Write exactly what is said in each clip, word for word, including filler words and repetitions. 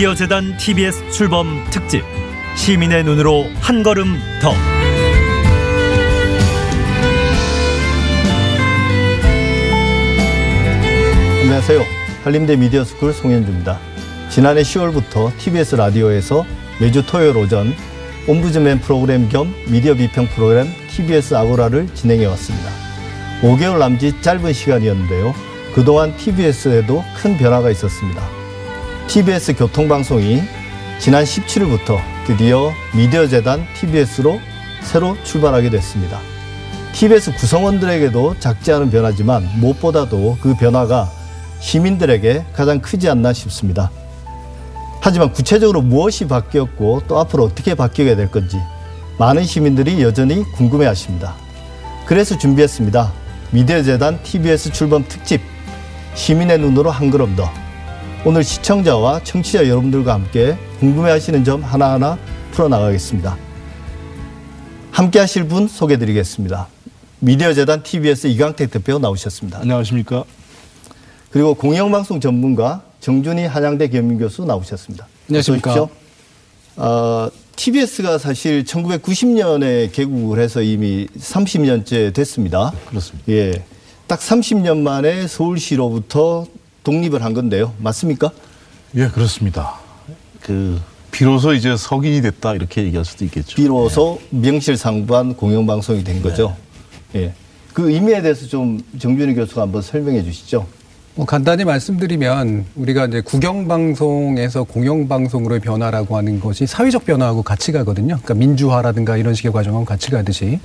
미디어재단 티비에스 출범 특집, 시민의 눈으로 한 걸음 더. 안녕하세요. 한림대 미디어스쿨 송현주입니다. 지난해 시월부터 티비에스 라디오에서 매주 토요일 오전 옴부즈맨 프로그램 겸 미디어 비평 프로그램 티비에스 아고라를 진행해왔습니다. 오 개월 남짓 짧은 시간이었는데요. 그동안 티비에스에도 큰 변화가 있었습니다. 티비에스 교통방송이 지난 십칠일부터 드디어 미디어재단 티비에스로 새로 출발하게 됐습니다. 티비에스 구성원들에게도 작지 않은 변화지만 무엇보다도 그 변화가 시민들에게 가장 크지 않나 싶습니다. 하지만 구체적으로 무엇이 바뀌었고 또 앞으로 어떻게 바뀌게 될 건지 많은 시민들이 여전히 궁금해하십니다. 그래서 준비했습니다. 미디어재단 티비에스 출범 특집, 시민의 눈으로 한 걸음 더. 오늘 시청자와 청취자 여러분들과 함께 궁금해하시는 점 하나하나 풀어나가겠습니다. 함께하실 분 소개해드리겠습니다. 미디어재단 티비에스 이강택 대표 나오셨습니다. 안녕하십니까. 그리고 공영방송 전문가 정준희 한양대 겸임교수 나오셨습니다. 안녕하십니까. 어, 티비에스가 사실 천구백구십년에 개국을 해서 이미 삼십년째 됐습니다. 그렇습니다. 예, 딱 삼십년 만에 서울시로부터 독립을 한 건데요. 맞습니까? 예, 그렇습니다. 그 비로소 이제 성인이 됐다 이렇게 얘기할 수도 있겠죠. 비로소 예. 명실상부한 공영방송이 된 거죠. 네. 예, 그 의미에 대해서 좀 정준희 교수가 한번 설명해 주시죠. 뭐 간단히 말씀드리면 우리가 이제 국영방송에서 공영방송으로의 변화라고 하는 것이 사회적 변화하고 같이 가거든요. 그러니까 민주화라든가 이런 식의 과정하고 같이 가듯이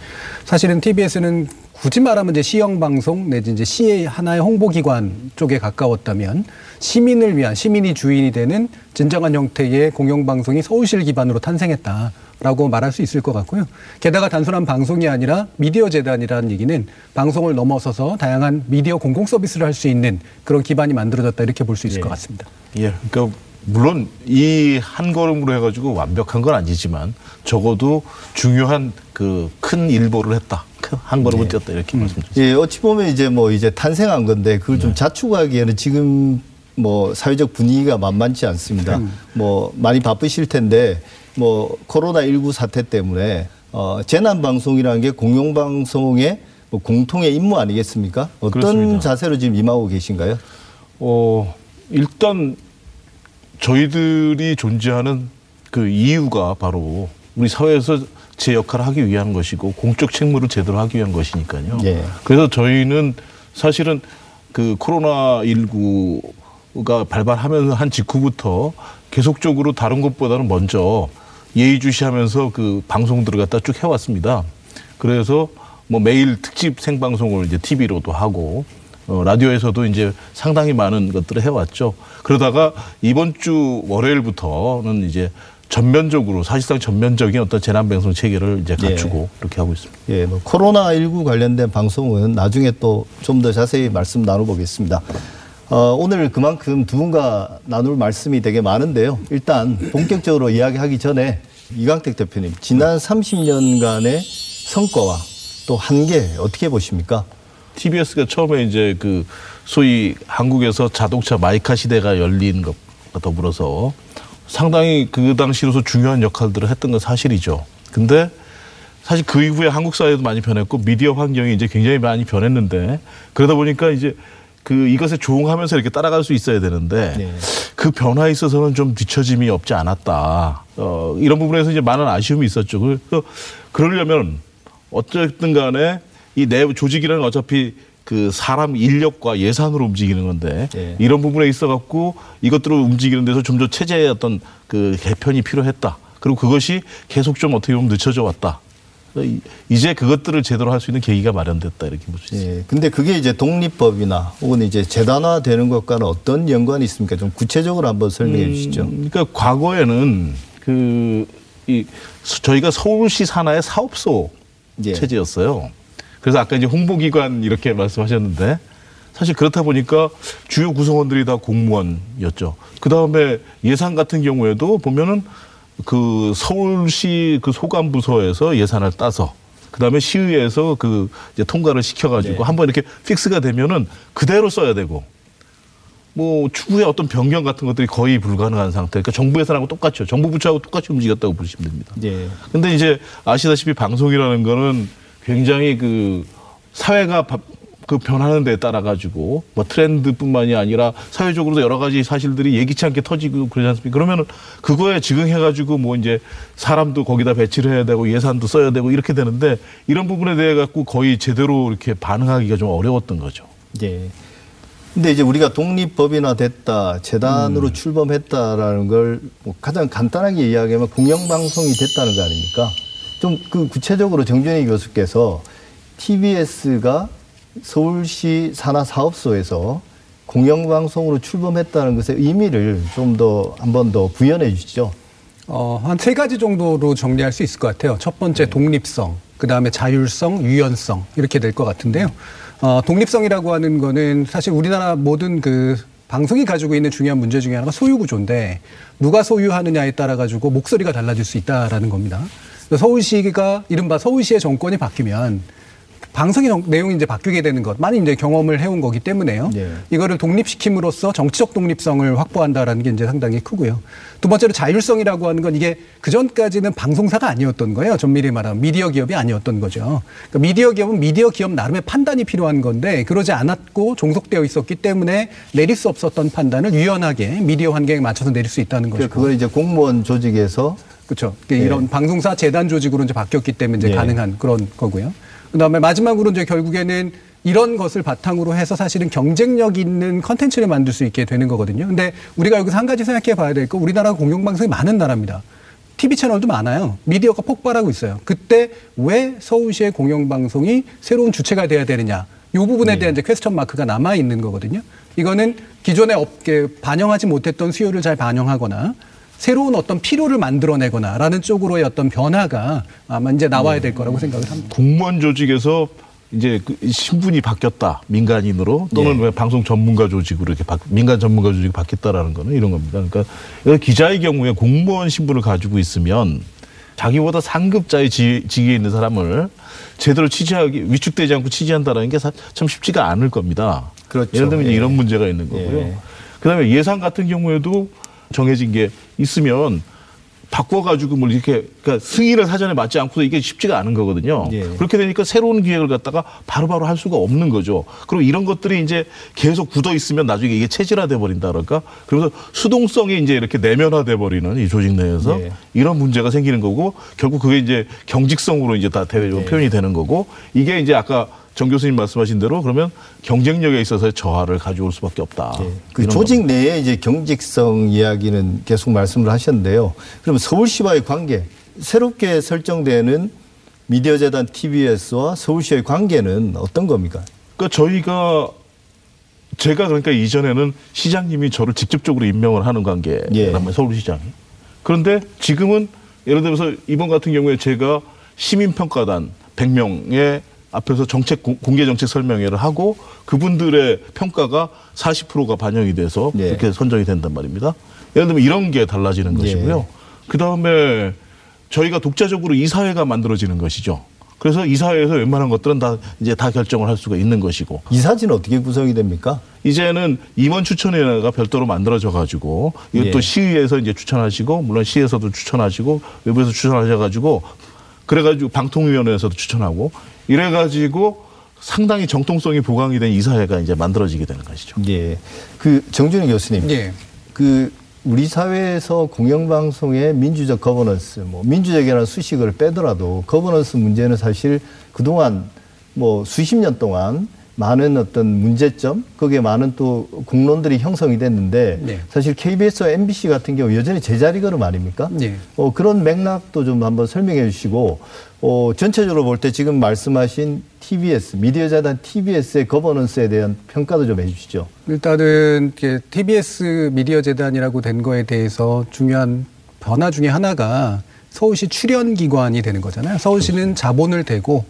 사실은 티비에스는 굳이 말하면 이제 시영방송 내지 이제 시의 하나의 홍보기관 쪽에 가까웠다면 시민을 위한, 시민이 주인이 되는 진정한 형태의 공영방송이 서울시를 기반으로 탄생했다. 라고 말할 수 있을 것 같고요. 게다가 단순한 방송이 아니라 미디어 재단이라는 얘기는 방송을 넘어서서 다양한 미디어 공공 서비스를 할 수 있는 그런 기반이 만들어졌다 이렇게 볼 수 있을 예. 것 같습니다. 예, 그러니까 물론 이 한 걸음으로 해가지고 완벽한 건 아니지만 적어도 중요한 그 큰 일보를 했다. 한 걸음을 예. 뛰었다 이렇게 음. 말씀드렸습니다. 예, 어찌 보면 이제 뭐 이제 탄생한 건데 그걸 좀 네. 자축하기에는 지금 뭐 사회적 분위기가 만만치 않습니다. 음. 뭐 많이 바쁘실 텐데. 뭐 코로나 일구 사태 때문에 어, 재난방송이라는 게 공영방송의 뭐 공통의 임무 아니겠습니까? 어떤 그렇습니다. 자세로 지금 임하고 계신가요? 어, 일단 저희들이 존재하는 그 이유가 바로 우리 사회에서 제 역할을 하기 위한 것이고 공적 책무를 제대로 하기 위한 것이니까요. 예. 그래서 저희는 사실은 그 코로나 일구가 발발하면서 한 직후부터 계속적으로 다른 것보다는 먼저 예의주시하면서 그 방송들을 갖다 쭉 해왔습니다. 그래서 뭐 매일 특집 생방송을 이제 티비로도 하고 어, 라디오에서도 이제 상당히 많은 것들을 해왔죠. 그러다가 이번 주 월요일부터는 이제 전면적으로 사실상 전면적인 어떤 재난방송 체계를 이제 갖추고 예. 이렇게 하고 있습니다. 예, 뭐 코로나 일구 관련된 방송은 나중에 또 좀 더 자세히 말씀 나눠보겠습니다. 어, 오늘 그만큼 두 분과 나눌 말씀이 되게 많은데요. 일단 본격적으로 이야기하기 전에 이강택 대표님, 지난 삼십년간의 성과와 또 한계 어떻게 보십니까? 티비에스가 처음에 이제 그 소위 한국에서 자동차 마이카 시대가 열린 것과 더불어서 상당히 그 당시로서 중요한 역할들을 했던 건 사실이죠. 근데 사실 그 이후에 한국 사회도 많이 변했고 미디어 환경이 이제 굉장히 많이 변했는데 그러다 보니까 이제 그 이것에 조응하면서 이렇게 따라갈 수 있어야 되는데 네. 그 변화에 있어서는 좀 뒤처짐이 없지 않았다. 어, 이런 부분에서 이제 많은 아쉬움이 있었죠. 그래서 그러려면 어쨌든 간에 이 내 조직이라는 어차피 그 사람 인력과 예산으로 움직이는 건데 네. 이런 부분에 있어 갖고 이것들을 움직이는 데서 좀 더 체제의 어떤 그 개편이 필요했다. 그리고 그것이 계속 좀 어떻게 보면 늦춰져 왔다. 이제 그것들을 제대로 할 수 있는 계기가 마련됐다 이렇게 볼 수 있습니다. 예, 근데 그게 이제 독립법이나 혹은 이제 재단화되는 것과는 어떤 연관이 있습니까? 좀 구체적으로 한번 설명해 음, 주시죠. 그러니까 과거에는 그 이 저희가 서울시 산하의 사업소 예. 체제였어요. 그래서 아까 이제 홍보기관 이렇게 말씀하셨는데 사실 그렇다 보니까 주요 구성원들이 다 공무원이었죠. 그 다음에 예산 같은 경우에도 보면은. 그 서울시 그 소관부서에서 예산을 따서 그다음에 시의회에서 그 이제 통과를 시켜가지고 네. 한번 이렇게 픽스가 되면은 그대로 써야 되고 뭐 추후에 어떤 변경 같은 것들이 거의 불가능한 상태. 그러니까 정부 예산하고 똑같죠. 정부 부처하고 똑같이 움직였다고 보시면 됩니다. 예. 근데 이제 아시다시피 방송이라는 거는 굉장히 그 사회가 바, 그 변하는 데에 따라 가지고 뭐 트렌드뿐만이 아니라 사회적으로도 여러 가지 사실들이 예기치 않게 터지고 그러지 않습니까? 그러면은 그거에 즉응해 가지고 뭐 이제 사람도 거기다 배치를 해야 되고 예산도 써야 되고 이렇게 되는데 이런 부분에 대해 갖고 거의 제대로 이렇게 반응하기가 좀 어려웠던 거죠. 예. 근데 이제 우리가 독립법인화 됐다, 재단으로 음. 출범했다라는 걸 뭐 가장 간단하게 이야기하면 공영방송이 됐다는 거 아닙니까? 좀 그 구체적으로 정준희 교수께서 티비에스가 서울시 산하사업소에서 공영방송으로 출범했다는 것의 의미를 좀 더 한 번 더 부연해 주시죠. 어, 한 세 가지 정도로 정리할 수 있을 것 같아요. 첫 번째 독립성, 그 다음에 자율성, 유연성 이렇게 될 것 같은데요. 어, 독립성이라고 하는 거는 사실 우리나라 모든 그 방송이 가지고 있는 중요한 문제 중에 하나가 소유구조인데 누가 소유하느냐에 따라 가지고 목소리가 달라질 수 있다라는 겁니다. 서울시가 이른바 서울시의 정권이 바뀌면 방송의 정, 내용이 이제 바뀌게 되는 것 많이 이제 경험을 해온 거기 때문에요. 예. 이거를 독립시킴으로써 정치적 독립성을 확보한다라는 게 이제 상당히 크고요. 두 번째로 자율성이라고 하는 건 이게 그전까지는 방송사가 아니었던 거예요. 전밀히 말하면 미디어 기업이 아니었던 거죠. 그러니까 미디어 기업은 미디어 기업 나름의 판단이 필요한 건데 그러지 않았고 종속되어 있었기 때문에 내릴 수 없었던 판단을 유연하게 미디어 환경에 맞춰서 내릴 수 있다는 거죠. 그걸 이제 공무원 조직에서 그렇죠. 그러니까 예. 이런 방송사 재단 조직으로 이제 바뀌었기 때문에 이제 예. 가능한 그런 거고요. 그다음에 마지막으로 이제 결국에는 이런 것을 바탕으로 해서 사실은 경쟁력 있는 컨텐츠를 만들 수 있게 되는 거거든요. 근데 우리가 여기서 한 가지 생각해 봐야 될 거 우리나라가 공영방송이 많은 나라입니다. 티비 채널도 많아요. 미디어가 폭발하고 있어요. 그때 왜 서울시의 공영방송이 새로운 주체가 돼야 되느냐. 이 부분에 대한 이제 퀘스천 마크가 남아 있는 거거든요. 이거는 기존의 업계 반영하지 못했던 수요를 잘 반영하거나 새로운 어떤 필요를 만들어내거나라는 쪽으로의 어떤 변화가 아마 이제 나와야 될 거라고 생각을 합니다. 공무원 조직에서 이제 그 신분이 바뀌었다. 민간인으로 또는 예. 방송 전문가 조직으로 이렇게 바, 민간 전문가 조직이 바뀌었다라는 거는 이런 겁니다. 그러니까 기자의 경우에 공무원 신분을 가지고 있으면 자기보다 상급자의 직위에 있는 사람을 제대로 취재하기, 위축되지 않고 취재한다라는 게 참 쉽지가 않을 겁니다. 그렇죠. 예를 들면 예. 이런 문제가 있는 거고요. 예. 그다음에 예산 같은 경우에도 정해진 게 있으면 바꿔가지고 뭘 이렇게 그러니까 승인을 사전에 맞지 않고도 이게 쉽지가 않은 거거든요. 예. 그렇게 되니까 새로운 기획을 갖다가 바로바로 할 수가 없는 거죠. 그리고 이런 것들이 이제 계속 굳어 있으면 나중에 이게 체질화돼 버린다 그럴까? 그래서 수동성이 이제 이렇게 내면화돼 버리는 이 조직 내에서 예. 이런 문제가 생기는 거고 결국 그게 이제 경직성으로 이제 다 대외적으로 예. 표현이 되는 거고 이게 이제 아까 정 교수님 말씀하신 대로 그러면 경쟁력에 있어서 저하를 가져올 수밖에 없다. 네. 그 조직 겁니다. 내에 이제 경직성 이야기는 계속 말씀을 하셨는데요. 그럼 서울시와의 관계, 새롭게 설정되는 미디어재단 티비에스와 서울시의 관계는 어떤 겁니까? 그러니까 저희가 제가 그러니까 이전에는 시장님이 저를 직접적으로 임명을 하는 관계란 말이에요. 예. 서울시장이. 그런데 지금은 예를 들어서 이번 같은 경우에 제가 시민평가단 백 명의 앞에서 정책 공개 정책 설명회를 하고 그분들의 평가가 사십 퍼센트가 반영이 돼서 네. 이렇게 선정이 된단 말입니다. 예를 들면 이런 게 달라지는 것이고요. 네. 그다음에 저희가 독자적으로 이사회가 만들어지는 것이죠. 그래서 이사회에서 웬만한 것들은 다 이제 다 결정을 할 수가 있는 것이고. 이사진은 어떻게 구성이 됩니까? 이제는 임원 추천위원회가 별도로 만들어져 가지고 이것도 예. 시의회에서 이제 추천하시고 물론 시에서도 추천하시고 외부에서 추천하셔 가지고 그래 가지고 방통위원회에서도 추천하고 이래가지고 상당히 정통성이 보강이 된 이사회가 이제 만들어지게 되는 것이죠. 예. 그 정준희 교수님. 예. 그 우리 사회에서 공영방송의 민주적 거버넌스, 뭐 민주적이라는 수식을 빼더라도 거버넌스 문제는 사실 그동안 뭐 수십 년 동안 많은 어떤 문제점, 거기에 많은 또 공론들이 형성이 됐는데 네. 사실 케이비에스와 엠비씨 같은 경우 여전히 제자리 걸음 아닙니까? 네. 어, 그런 맥락도 좀 한번 설명해 주시고 어, 전체적으로 볼 때 지금 말씀하신 티비에스, 미디어재단 티비에스의 거버넌스에 대한 평가도 좀 해 주시죠. 일단은 티비에스 미디어재단이라고 된 거에 대해서 중요한 변화 중에 하나가 서울시 출연기관이 되는 거잖아요. 서울시는 자본을 대고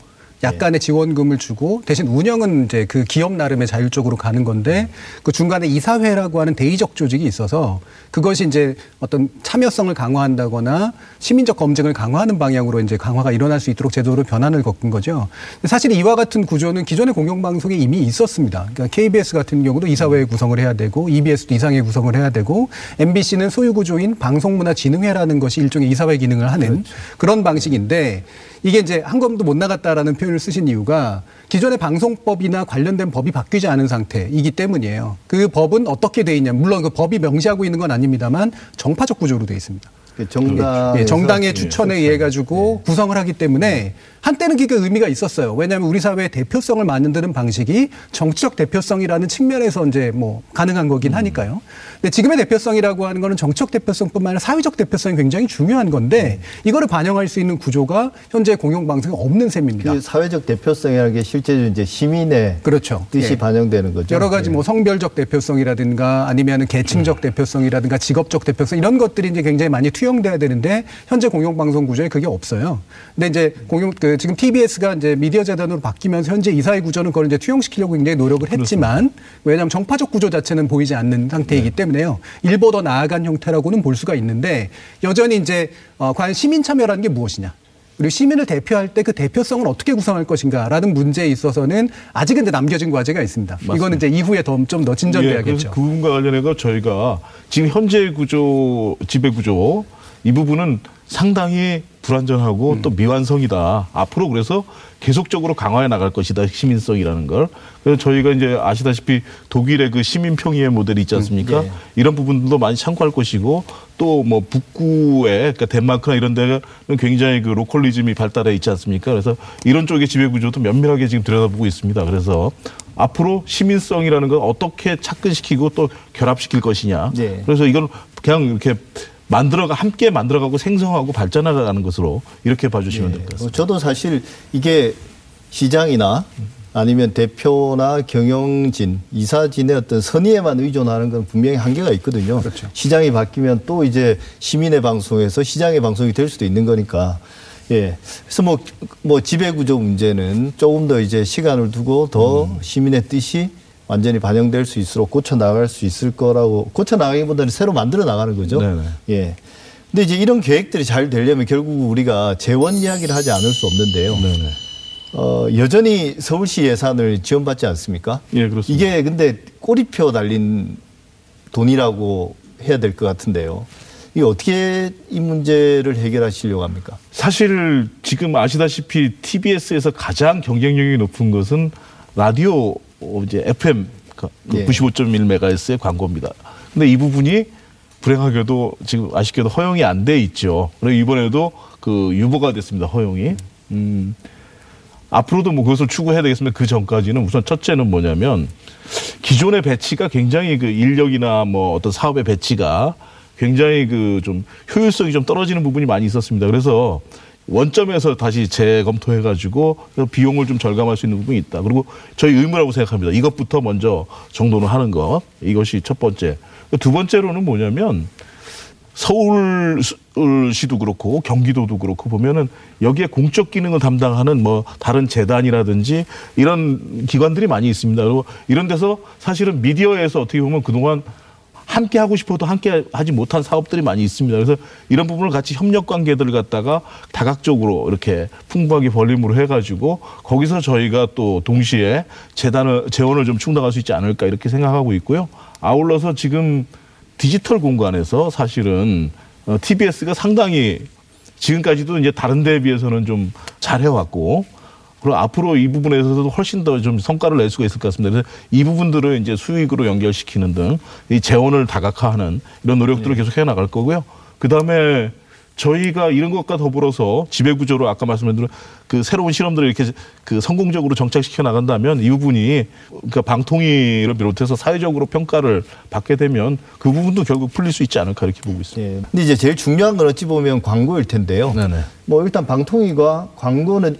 약간의 지원금을 주고 대신 운영은 이제 그 기업 나름의 자율적으로 가는 건데 그 중간에 이사회라고 하는 대의적 조직이 있어서 그것이 이제 어떤 참여성을 강화한다거나 시민적 검증을 강화하는 방향으로 이제 강화가 일어날 수 있도록 제도로 변환을 겪은 거죠. 사실 이와 같은 구조는 기존의 공영방송에 이미 있었습니다. 그러니까 케이비에스 같은 경우도 이사회 구성을 해야 되고 이비에스도 이상의 구성을 해야 되고 엠비씨는 소유구조인 방송문화진흥회라는 것이 일종의 이사회 기능을 하는 그렇죠. 그런 방식인데 이게 이제 한 걸음도 못 나갔다라는 표현을 쓰신 이유가 기존의 방송법이나 관련된 법이 바뀌지 않은 상태이기 때문이에요. 그 법은 어떻게 돼 있냐. 물론 그 법이 명시하고 있는 건 아닙니다만 정파적 구조로 돼 있습니다. 정당 예, 정당의 추천에 예, 의해 가지고 예. 구성을 하기 때문에 한때는 그게 의미가 있었어요. 왜냐하면 우리 사회의 대표성을 만드는 방식이 정치적 대표성이라는 측면에서 이제 뭐 가능한 거긴 음. 하니까요. 근데 지금의 대표성이라고 하는 거는 정치적 대표성뿐만 아니라 사회적 대표성이 굉장히 중요한 건데 음. 이거를 반영할 수 있는 구조가 현재 공영방송에 없는 셈입니다. 그 사회적 대표성이라는 게 실제로 이제 시민의 그렇죠. 뜻이 예. 반영되는 거죠. 여러 가지 예. 뭐 성별적 대표성이라든가 아니면은 계층적 음. 대표성이라든가 직업적 대표성 이런 것들이 이제 굉장히 많이 투여 수용돼야 되는데 현재 공영방송 구조에 그게 없어요. 근데 이제 공영 그 지금 티비에스가 이제 미디어 재단으로 바뀌면서 현재 이사회 구조는 그걸 이제 투영시키려고 굉장히 노력을 했지만 그렇습니다. 왜냐하면 정파적 구조 자체는 보이지 않는 상태이기 네. 때문에요. 일보 더 나아간 형태라고는 볼 수가 있는데 여전히 이제 어, 과연 시민 참여라는 게 무엇이냐? 그리고 시민을 대표할 때 그 대표성을 어떻게 구성할 것인가라는 문제에 있어서는 아직은 이제 남겨진 과제가 있습니다. 맞습니다. 이거는 이제 이후에 좀 더 진전돼야겠죠. 예, 그 부분과 관련해서 저희가 지금 현재 구조, 지배 구조 이 부분은 상당히 불완전하고 음. 또 미완성이다. 앞으로 그래서 계속적으로 강화해 나갈 것이다. 시민성이라는 걸. 그래서 저희가 이제 아시다시피 독일의 그 시민평의회 모델이 있지 않습니까? 음, 예. 이런 부분들도 많이 참고할 것이고 또 뭐 북구에 그러니까 덴마크나 이런 데는 굉장히 그 로컬리즘이 발달해 있지 않습니까? 그래서 이런 쪽의 지배구조도 면밀하게 지금 들여다보고 있습니다. 그래서 앞으로 시민성이라는 걸 어떻게 착근시키고 또 결합시킬 것이냐. 예. 그래서 이걸 그냥 이렇게 만들어가 함께 만들어가고 생성하고 발전해가는 것으로 이렇게 봐주시면 네. 될 것 같습니다. 저도 사실 이게 시장이나 아니면 대표나 경영진, 이사진의 어떤 선의에만 의존하는 건 분명히 한계가 있거든요. 그렇죠. 시장이 바뀌면 또 이제 시민의 방송에서 시장의 방송이 될 수도 있는 거니까. 예. 그래서 뭐, 뭐 지배구조 문제는 조금 더 이제 시간을 두고 더 음. 시민의 뜻이 완전히 반영될 수 있도록 고쳐 나갈 수 있을 거라고 고쳐 나가기보다는 새로 만들어 나가는 거죠. 네네. 예. 근데 이제 이런 계획들이 잘 되려면 결국 우리가 재원 이야기를 하지 않을 수 없는데요. 네네. 어, 여전히 서울시 예산을 지원받지 않습니까? 예, 그렇습니다. 이게 근데 꼬리표 달린 돈이라고 해야 될 것 같은데요. 이 어떻게 이 문제를 해결하시려고 합니까? 사실 지금 아시다시피 티비에스에서 가장 경쟁력이 높은 것은 라디오 이제 에프엠 그 예. 구십오 점 일 메가헤르츠의 광고입니다. 근데 이 부분이 불행하게도 지금 아쉽게도 허용이 안 돼 있죠. 그래서 이번에도 그 유보가 됐습니다. 허용이. 음. 앞으로도 뭐 그것을 추구해야 되겠습니다. 그 전까지는 우선 첫째는 뭐냐면 기존의 배치가 굉장히 그 인력이나 뭐 어떤 사업의 배치가 굉장히 그 좀 효율성이 좀 떨어지는 부분이 많이 있었습니다. 그래서 원점에서 다시 재검토해가지고 비용을 좀 절감할 수 있는 부분이 있다. 그리고 저희 의무라고 생각합니다. 이것부터 먼저 정돈을 하는 것. 이것이 첫 번째. 두 번째로는 뭐냐면 서울시도 그렇고 경기도도 그렇고 보면은 여기에 공적 기능을 담당하는 뭐 다른 재단이라든지 이런 기관들이 많이 있습니다. 그리고 이런 데서 사실은 미디어에서 어떻게 보면 그동안 함께 하고 싶어도 함께 하지 못한 사업들이 많이 있습니다. 그래서 이런 부분을 같이 협력 관계들을 갖다가 다각적으로 이렇게 풍부하게 벌림으로 해가지고 거기서 저희가 또 동시에 재단을, 재원을 좀 충당할 수 있지 않을까 이렇게 생각하고 있고요. 아울러서 지금 디지털 공간에서 사실은 티비에스가 상당히 지금까지도 이제 다른 데에 비해서는 좀 잘해왔고 그리고 앞으로 이 부분에서도 훨씬 더 좀 성과를 낼 수가 있을 것 같습니다. 그래서 이 부분들을 이제 수익으로 연결시키는 등 이 재원을 다각화하는 이런 노력들을 네. 계속 해 나갈 거고요. 그 다음에 저희가 이런 것과 더불어서 지배구조로 아까 말씀드린 그 새로운 실험들을 이렇게 그 성공적으로 정착시켜 나간다면 이 부분이 그러니까 방통위를 비롯해서 사회적으로 평가를 받게 되면 그 부분도 결국 풀릴 수 있지 않을까 이렇게 보고 있습니다. 네. 근데 이제 제일 중요한 건 어찌 보면 광고일 텐데요. 네네. 뭐 일단 방통위가 광고는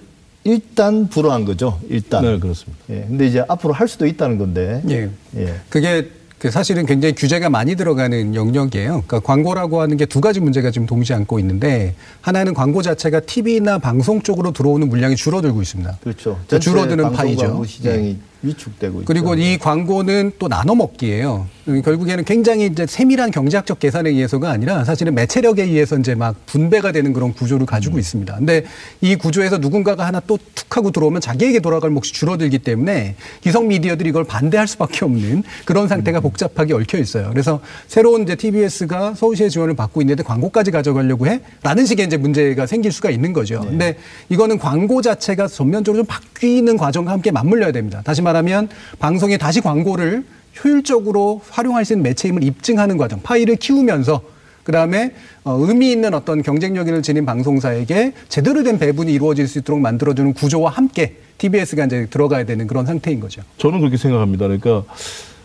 일단 불허한 거죠. 일단. 네, 그렇습니다. 예. 근데 이제 앞으로 할 수도 있다는 건데. 예. 예. 그게 그 사실은 굉장히 규제가 많이 들어가는 영역이에요. 그러니까 광고라고 하는 게 두 가지 문제가 지금 동시에 안고 있는데, 하나는 광고 자체가 티비나 방송 쪽으로 들어오는 물량이 줄어들고 있습니다. 그렇죠. 그러니까 줄어드는 파이죠. 광고 시장이 위축되고 있죠. 그리고 이 광고는 또 나눠먹기예요. 결국에는 굉장히 이제 세밀한 경제학적 계산에 의해서가 아니라 사실은 매체력에 의해서 이제 막 분배가 되는 그런 구조를 가지고 음. 있습니다. 근데 이 구조에서 누군가가 하나 또 툭 하고 들어오면 자기에게 돌아갈 몫이 줄어들기 때문에 기성 미디어들이 이걸 반대할 수밖에 없는 그런 상태가 음. 복잡하게 얽혀 있어요. 그래서 새로운 이제 티비에스가 서울시의 지원을 받고 있는데 광고까지 가져가려고 해? 라는 식의 이제 문제가 생길 수가 있는 거죠. 네. 근데 이거는 광고 자체가 전면적으로 좀 바뀌는 과정과 함께 맞물려야 됩니다. 다시 말하면 방송에 다시 광고를 효율적으로 활용할 수 있는 매체임을 입증하는 과정, 파일을 키우면서 그다음에 의미 있는 어떤 경쟁력을 지닌 방송사에게 제대로 된 배분이 이루어질 수 있도록 만들어주는 구조와 함께 티비에스가 이제 들어가야 되는 그런 상태인 거죠. 저는 그렇게 생각합니다. 그러니까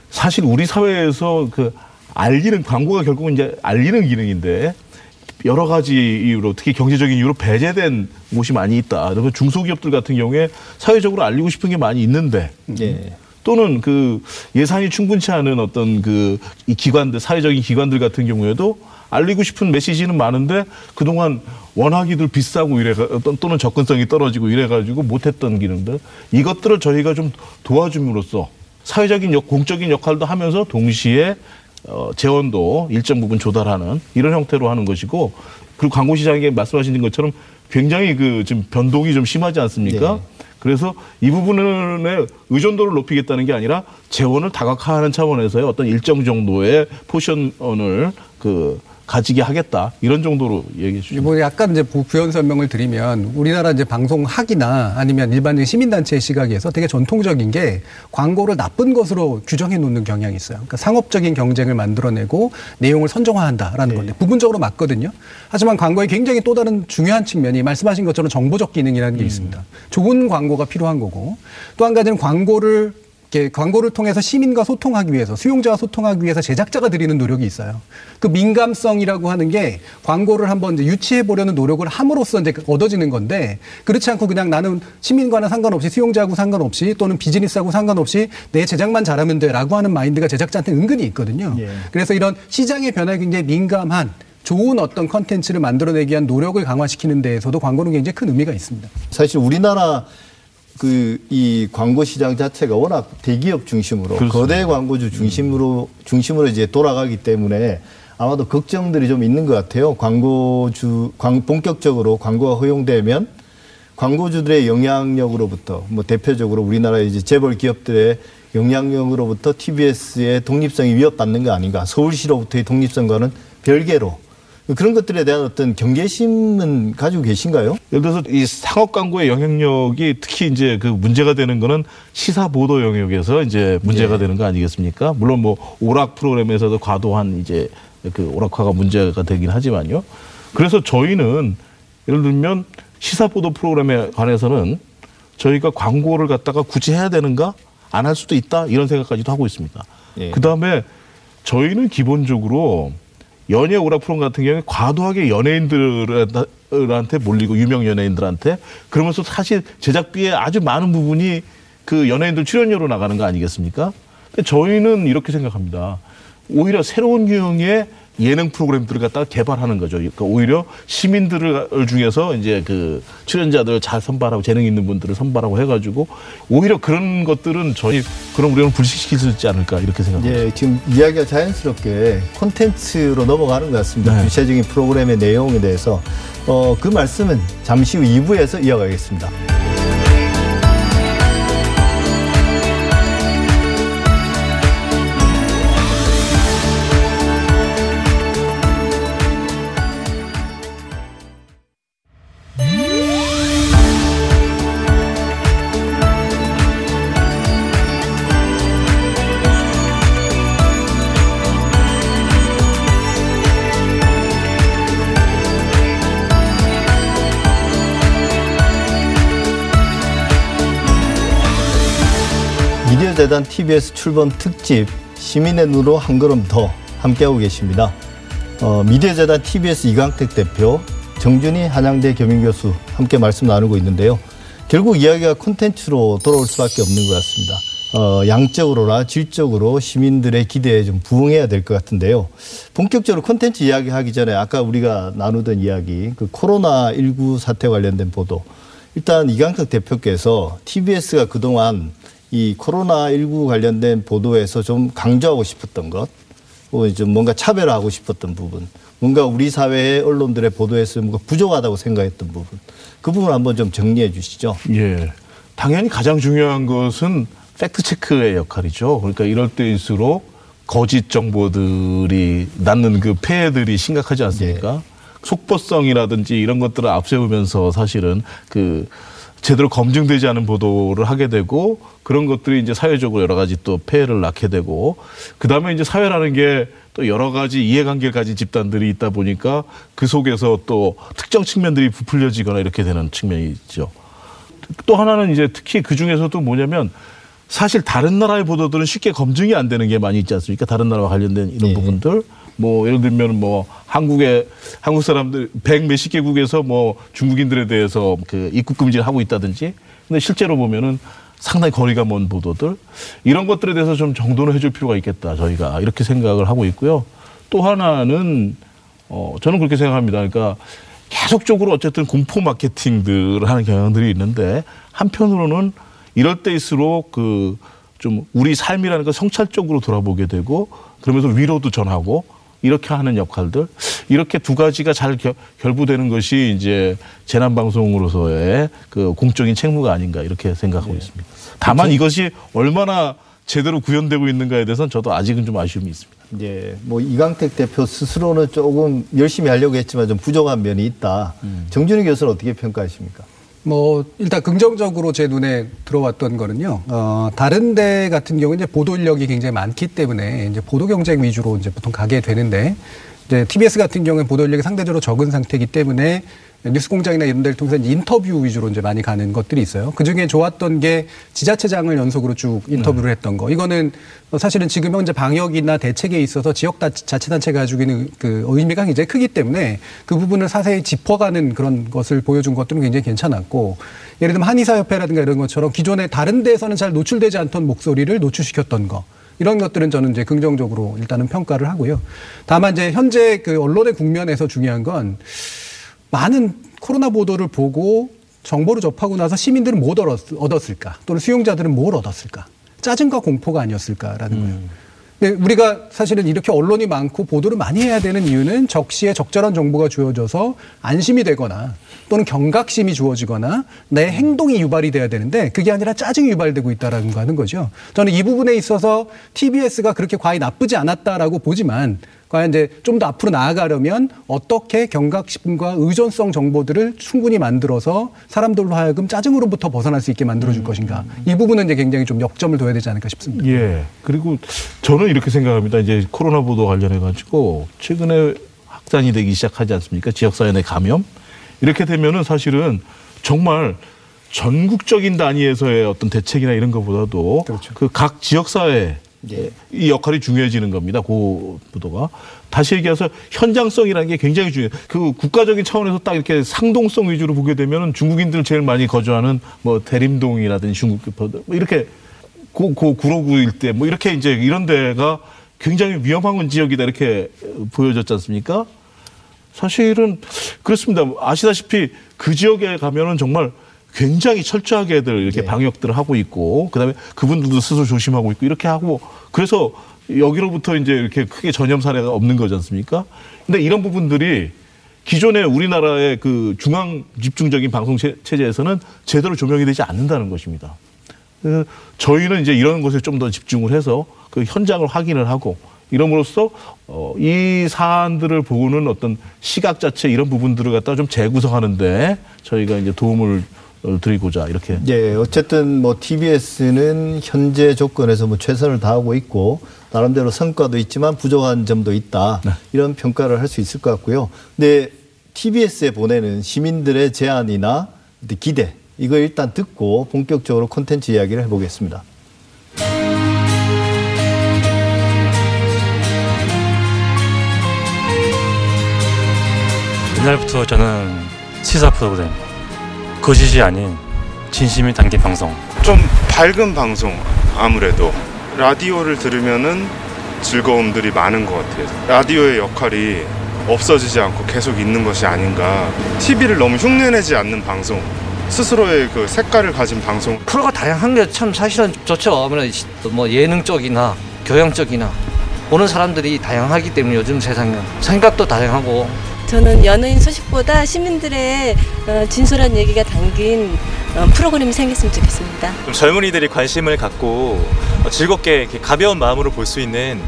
사실 우리 사회에서 그 알리는 광고가 결국은 이제 알리는 기능인데 여러 가지 이유로 특히 경제적인 이유로 배제된 곳이 많이 있다. 그래서 중소기업들 같은 경우에 사회적으로 알리고 싶은 게 많이 있는데 네. 또는 그 예산이 충분치 않은 어떤 그 이 기관들 사회적인 기관들 같은 경우에도 알리고 싶은 메시지는 많은데 그동안 워낙이들 비싸고 이래 또는 접근성이 떨어지고 이래가지고 못했던 기능들 이것들을 저희가 좀 도와줌으로써 사회적인 역, 공적인 역할도 하면서 동시에 어, 재원도 일정 부분 조달하는 이런 형태로 하는 것이고 그리고 광고 시장에 말씀하신 것처럼 굉장히 그 지금 변동이 좀 심하지 않습니까? 네. 그래서 이 부분의 의존도를 높이겠다는 게 아니라 재원을 다각화하는 차원에서의 어떤 일정 정도의 포션을 그 가지게 하겠다 이런 정도로 얘기해 주시죠. 뭐 약간 이제 부연 설명을 드리면 우리나라 이제 방송학이나 아니면 일반적인 시민단체의 시각에서 되게 전통적인 게 광고를 나쁜 것으로 규정해 놓는 경향이 있어요. 그러니까 상업적인 경쟁을 만들어내고 내용을 선정화한다라는 네. 건데 부분적으로 맞거든요. 하지만 광고의 굉장히 또 다른 중요한 측면이 말씀하신 것처럼 정보적 기능이라는 게 음. 있습니다. 좋은 광고가 필요한 거고 또 한 가지는 광고를 광고를 통해서 시민과 소통하기 위해서 수용자와 소통하기 위해서 제작자가 드리는 노력이 있어요. 그 민감성이라고 하는 게 광고를 한번 이제 유치해 보려는 노력을 함으로써 이제 얻어지는 건데 그렇지 않고 그냥 나는 시민과는 상관없이 수용자하고 상관없이 또는 비즈니스하고 상관없이 내 제작만 잘하면 돼라고 하는 마인드가 제작자한테 은근히 있거든요. 예. 그래서 이런 시장의 변화에 굉장히 민감한 좋은 어떤 컨텐츠를 만들어내기 위한 노력을 강화시키는 데에서도 광고는 굉장히 큰 의미가 있습니다. 사실 우리나라 그 이 광고 시장 자체가 워낙 대기업 중심으로 그렇습니다. 거대 광고주 중심으로 중심으로 이제 돌아가기 때문에 아마도 걱정들이 좀 있는 것 같아요. 광고주 광, 본격적으로 광고가 허용되면 광고주들의 영향력으로부터 뭐 대표적으로 우리나라의 이제 재벌 기업들의 영향력으로부터 티비에스의 독립성이 위협받는 거 아닌가? 서울시로부터의 독립성과는 별개로. 그런 것들에 대한 어떤 경계심은 가지고 계신가요? 예를 들어서 이 상업 광고의 영향력이 특히 이제 그 문제가 되는 거는 시사 보도 영역에서 이제 문제가 예. 되는 거 아니겠습니까? 물론 뭐 오락 프로그램에서도 과도한 이제 그 오락화가 문제가 되긴 하지만요. 그래서 저희는 예를 들면 시사 보도 프로그램에 관해서는 저희가 광고를 갖다가 굳이 해야 되는가? 안 할 수도 있다? 이런 생각까지도 하고 있습니다. 예. 그 다음에 저희는 기본적으로 연예 오락 프로그램 같은 경우에 과도하게 연예인들한테 몰리고 유명 연예인들한테 그러면서 사실 제작비의 아주 많은 부분이 그 연예인들 출연료로 나가는 거 아니겠습니까? 근데 저희는 이렇게 생각합니다. 오히려 새로운 유형의 예능 프로그램들을 갖다가 개발하는 거죠. 그러니까 오히려 시민들을 중에서 이제 그 출연자들을 잘 선발하고 재능 있는 분들을 선발하고 해가지고 오히려 그런 것들은 저희 그럼 우리는 불식시킬 수 있지 않을까 이렇게 생각합니다. 예, 지금 이야기가 자연스럽게 콘텐츠로 넘어가는 것 같습니다. 네. 구체적인 프로그램의 내용에 대해서 어, 그 말씀은 잠시 후 이 부에서 이어가겠습니다. 재단 티비에스 출범 특집 시민의 눈으로 한 걸음 더 함께하고 계십니다. 어, 미디어재단 티비에스 이강택 대표, 정준희 한양대 겸임교수 함께 말씀 나누고 있는데요. 결국 이야기가 콘텐츠로 돌아올 수밖에 없는 것 같습니다. 어, 양적으로나 질적으로 시민들의 기대에 좀 부응해야 될 것 같은데요. 본격적으로 콘텐츠 이야기하기 전에 아까 우리가 나누던 이야기, 그 코로나십구 사태 관련된 보도. 일단 이강택 대표께서 티비에스가 그동안 이 코로나십구 관련된 보도에서 좀 강조하고 싶었던 것, 좀 뭔가 차별화하고 싶었던 부분, 뭔가 우리 사회의 언론들의 보도에서 뭔가 부족하다고 생각했던 부분, 그 부분을 한번 좀 정리해 주시죠. 예, 당연히 가장 중요한 것은 팩트체크의 역할이죠. 그러니까 이럴 때일수록 거짓 정보들이 낳는 그 폐해들이 심각하지 않습니까? 예. 속보성이라든지 이런 것들을 앞세우면서 사실은 그 제대로 검증되지 않은 보도를 하게 되고, 그런 것들이 이제 사회적으로 여러 가지 또 폐해를 낳게 되고, 그 다음에 이제 사회라는 게 또 여러 가지 이해관계를 가진 집단들이 있다 보니까 그 속에서 또 특정 측면들이 부풀려지거나 이렇게 되는 측면이죠. 또 하나는 이제 특히 그 중에서도 뭐냐면, 사실 다른 나라의 보도들은 쉽게 검증이 안 되는 게 많이 있지 않습니까? 다른 나라와 관련된 이런 네. 부분들. 뭐 예를 들면 뭐 한국의 한국 사람들 백 몇십 개국에서 뭐 중국인들에 대해서 그 입국 금지를 하고 있다든지, 근데 실제로 보면은 상당히 거리가 먼 보도들, 이런 것들에 대해서 좀 정돈을 해줄 필요가 있겠다, 저희가 이렇게 생각을 하고 있고요. 또 하나는 어 저는 그렇게 생각합니다. 그러니까 계속적으로 어쨌든 공포 마케팅들을 하는 경향들이 있는데, 한편으로는 이럴 때일수록 그 좀 우리 삶이라는 걸 성찰적으로 돌아보게 되고, 그러면서 위로도 전하고, 이렇게 하는 역할들, 이렇게 두 가지가 잘 겨, 결부되는 것이 이제 재난방송으로서의 그 공적인 책무가 아닌가, 이렇게 생각하고 네. 있습니다. 다만 그렇죠? 이것이 얼마나 제대로 구현되고 있는가에 대해서는 저도 아직은 좀 아쉬움이 있습니다. 예, 뭐 이강택 대표 스스로는 조금 열심히 하려고 했지만 좀 부족한 면이 있다. 음. 정준희 교수는 어떻게 평가하십니까? 뭐 일단 긍정적으로 제 눈에 들어왔던 거는요. 어, 다른 데 같은 경우 이제 보도 인력이 굉장히 많기 때문에 이제 보도 경쟁 위주로 이제 보통 가게 되는데, 이제 티비에스 같은 경우는 보도 인력이 상대적으로 적은 상태이기 때문에 뉴스공장이나 이런 데를 통해서 인터뷰 위주로 이제 많이 가는 것들이 있어요. 그중에 좋았던 게 지자체장을 연속으로 쭉 인터뷰를 했던 거. 이거는 사실은 지금 현재 방역이나 대책에 있어서 지역 자치단체가 가지고 있는 그 의미가 굉장히 크기 때문에 그 부분을 자세히 짚어가는 그런 것을 보여준 것들은 굉장히 괜찮았고, 예를 들면 한의사협회라든가 이런 것처럼 기존에 다른 데에서는 잘 노출되지 않던 목소리를 노출시켰던 거. 이런 것들은 저는 이제 긍정적으로 일단은 평가를 하고요. 다만 이제 현재 그 언론의 국면에서 중요한 건, 많은 코로나 보도를 보고 정보를 접하고 나서 시민들은 뭘 얻었을까? 또는 수용자들은 뭘 얻었을까? 짜증과 공포가 아니었을까라는 음. 거예요. 근데 우리가 사실은 이렇게 언론이 많고 보도를 많이 해야 되는 이유는 적시에 적절한 정보가 주어져서 안심이 되거나 또는 경각심이 주어지거나 내 행동이 유발이 돼야 되는데, 그게 아니라 짜증이 유발되고 있다라는 거 하는 거죠. 저는 이 부분에 있어서 티비에스가 그렇게 과히 나쁘지 않았다라고 보지만, 과연 이제 좀 더 앞으로 나아가려면 어떻게 경각심과 의존성 정보들을 충분히 만들어서 사람들로 하여금 짜증으로부터 벗어날 수 있게 만들어줄 것인가. 이 부분은 이제 굉장히 좀 역점을 둬야 되지 않을까 싶습니다. 예. 그리고 저는 이렇게 생각합니다. 이제 코로나 보도 관련해가지고 최근에 확산이 되기 시작하지 않습니까? 지역사회 내 감염. 이렇게 되면은 사실은 정말 전국적인 단위에서의 어떤 대책이나 이런 것보다도 그렇죠. 그 각 지역사회 예. 이 역할이 중요해지는 겁니다. 그 보도가. 다시 얘기해서 현장성이라는 게 굉장히 중요해요. 그 국가적인 차원에서 딱 이렇게 상동성 위주로 보게 되면 중국인들 제일 많이 거주하는 뭐 대림동이라든지 중국, 뭐 이렇게 고, 고 구로구 일대 뭐 이렇게 이제 이런 데가 굉장히 위험한 지역이다, 이렇게 보여졌지 않습니까? 사실은 그렇습니다. 아시다시피 그 지역에 가면은 정말 굉장히 철저하게들 이렇게 네. 방역들을 하고 있고, 그다음에 그분들도 스스로 조심하고 있고, 이렇게 하고, 그래서 여기로부터 이제 이렇게 크게 전염 사례가 없는 거지 않습니까? 근데 이런 부분들이 기존의 우리나라의 그 중앙 집중적인 방송 체제에서는 제대로 조명이 되지 않는다는 것입니다. 그래서 저희는 이제 이런 것에 좀 더 집중을 해서 그 현장을 확인을 하고, 이러므로써 어, 이 사안들을 보는 어떤 시각 자체, 이런 부분들을 갖다 좀 재구성하는데 저희가 이제 도움을 드리고자 이렇게. 예, 어쨌든 뭐 티비에스는 현재 조건에서 뭐 최선을 다하고 있고, 나름대로 성과도 있지만 부족한 점도 있다. 네. 이런 평가를 할 수 있을 것 같고요. 근데 티비에스에 보내는 시민들의 제안이나 기대, 이거 일단 듣고 본격적으로 콘텐츠 이야기를 해보겠습니다. 옛날부터 저는 시사 프로그램, 거짓이 아닌 진심이 담긴 방송, 좀 밝은 방송, 아무래도 라디오를 들으면은 즐거움들이 많은 것 같아요. 라디오의 역할이 없어지지 않고 계속 있는 것이 아닌가. 티비를 너무 흉내내지 않는 방송, 스스로의 그 색깔을 가진 방송. 프로가 다양한 게 참 사실은 좋죠. 아무래도 뭐 예능 쪽이나 교양 쪽이나 보는 사람들이 다양하기 때문에 요즘 세상에 생각도 다양하고. 저는 연예인 소식보다 시민들의 진솔한 얘기가 담긴 프로그램이 생겼으면 좋겠습니다. 좀 젊은이들이 관심을 갖고 즐겁게 가벼운 마음으로 볼 수 있는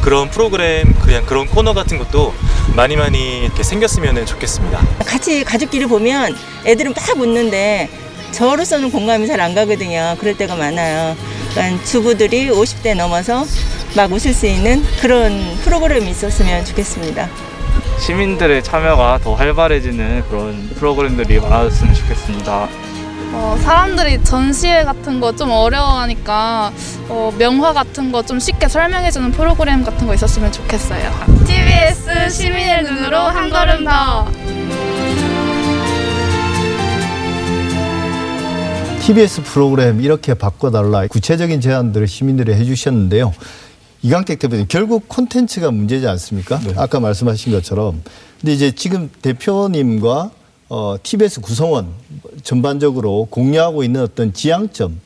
그런 프로그램, 그냥 그런 코너 같은 것도 많이 많이 이렇게 생겼으면 좋겠습니다. 같이 가족끼리 보면 애들은 막 웃는데 저로서는 공감이 잘 안 가거든요. 그럴 때가 많아요. 그러니까 주부들이 오십 대 넘어서 막 웃을 수 있는 그런 프로그램이 있었으면 좋겠습니다. 시민들의 참여가 더 활발해지는 그런 프로그램들이 많아졌으면 좋겠습니다. 어, 사람들이 전시회 같은 거 좀 어려워하니까 어, 명화 같은 거 좀 쉽게 설명해주는 프로그램 같은 거 있었으면 좋겠어요. 티비에스 시민의 눈으로 한 걸음 더. 티비에스 프로그램 이렇게 바꿔달라, 구체적인 제안들을 시민들이 해주셨는데요. 이강택 대표님, 결국 콘텐츠가 문제지 않습니까? 네. 아까 말씀하신 것처럼. 근데 이제 지금 대표님과 어, 티비에스 구성원 전반적으로 공유하고 있는 어떤 지향점,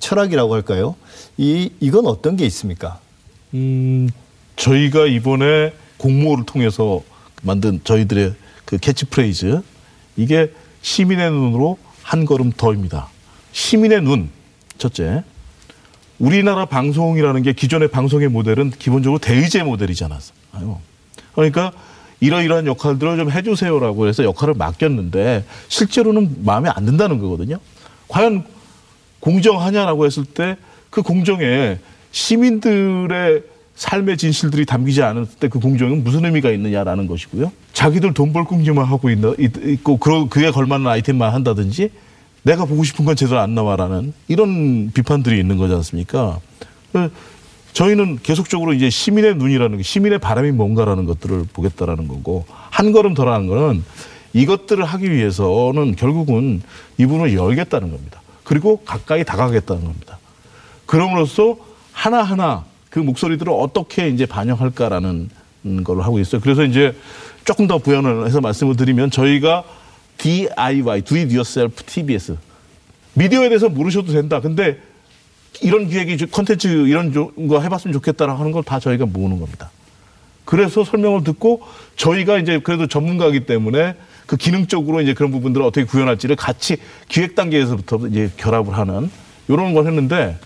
철학이라고 할까요? 이, 이건 어떤 게 있습니까? 음, 저희가 이번에 공모를 통해서 만든 저희들의 그 캐치프레이즈, 이게 시민의 눈으로 한 걸음 더입니다. 시민의 눈, 첫째. 우리나라 방송이라는 게 기존의 방송의 모델은 기본적으로 대의제 모델이지 않았어요. 그러니까 이러이러한 역할들을 좀 해주세요라고 해서 역할을 맡겼는데 실제로는 마음에 안 든다는 거거든요. 과연 공정하냐라고 했을 때 그 공정에 시민들의 삶의 진실들이 담기지 않았을 때 그 공정은 무슨 의미가 있느냐라는 것이고요. 자기들 돈 벌 궁지만 하고 있고 그에 걸맞는 아이템만 한다든지 내가 보고 싶은 건 제대로 안 나와라는 이런 비판들이 있는 거지 않습니까? 저희는 계속적으로 이제 시민의 눈이라는 게, 시민의 바람이 뭔가라는 것들을 보겠다라는 거고, 한 걸음 더라는 거는 이것들을 하기 위해서는 결국은 이분을 열겠다는 겁니다. 그리고 가까이 다가가겠다는 겁니다. 그럼으로써 하나하나 그 목소리들을 어떻게 이제 반영할까라는 걸로 하고 있어요. 그래서 이제 조금 더 부연을 해서 말씀을 드리면 저희가 디아이와이, Do It Yourself 티비에스. 미디어에 대해서 모르셔도 된다. 근데 이런 기획이 콘텐츠 이런 거 해봤으면 좋겠다라고 하는 걸 다 저희가 모으는 겁니다. 그래서 설명을 듣고 저희가 이제 그래도 전문가이기 때문에 그 기능적으로 이제 그런 부분들을 어떻게 구현할지를 같이 기획 단계에서부터 이제 결합을 하는 이런 걸 했는데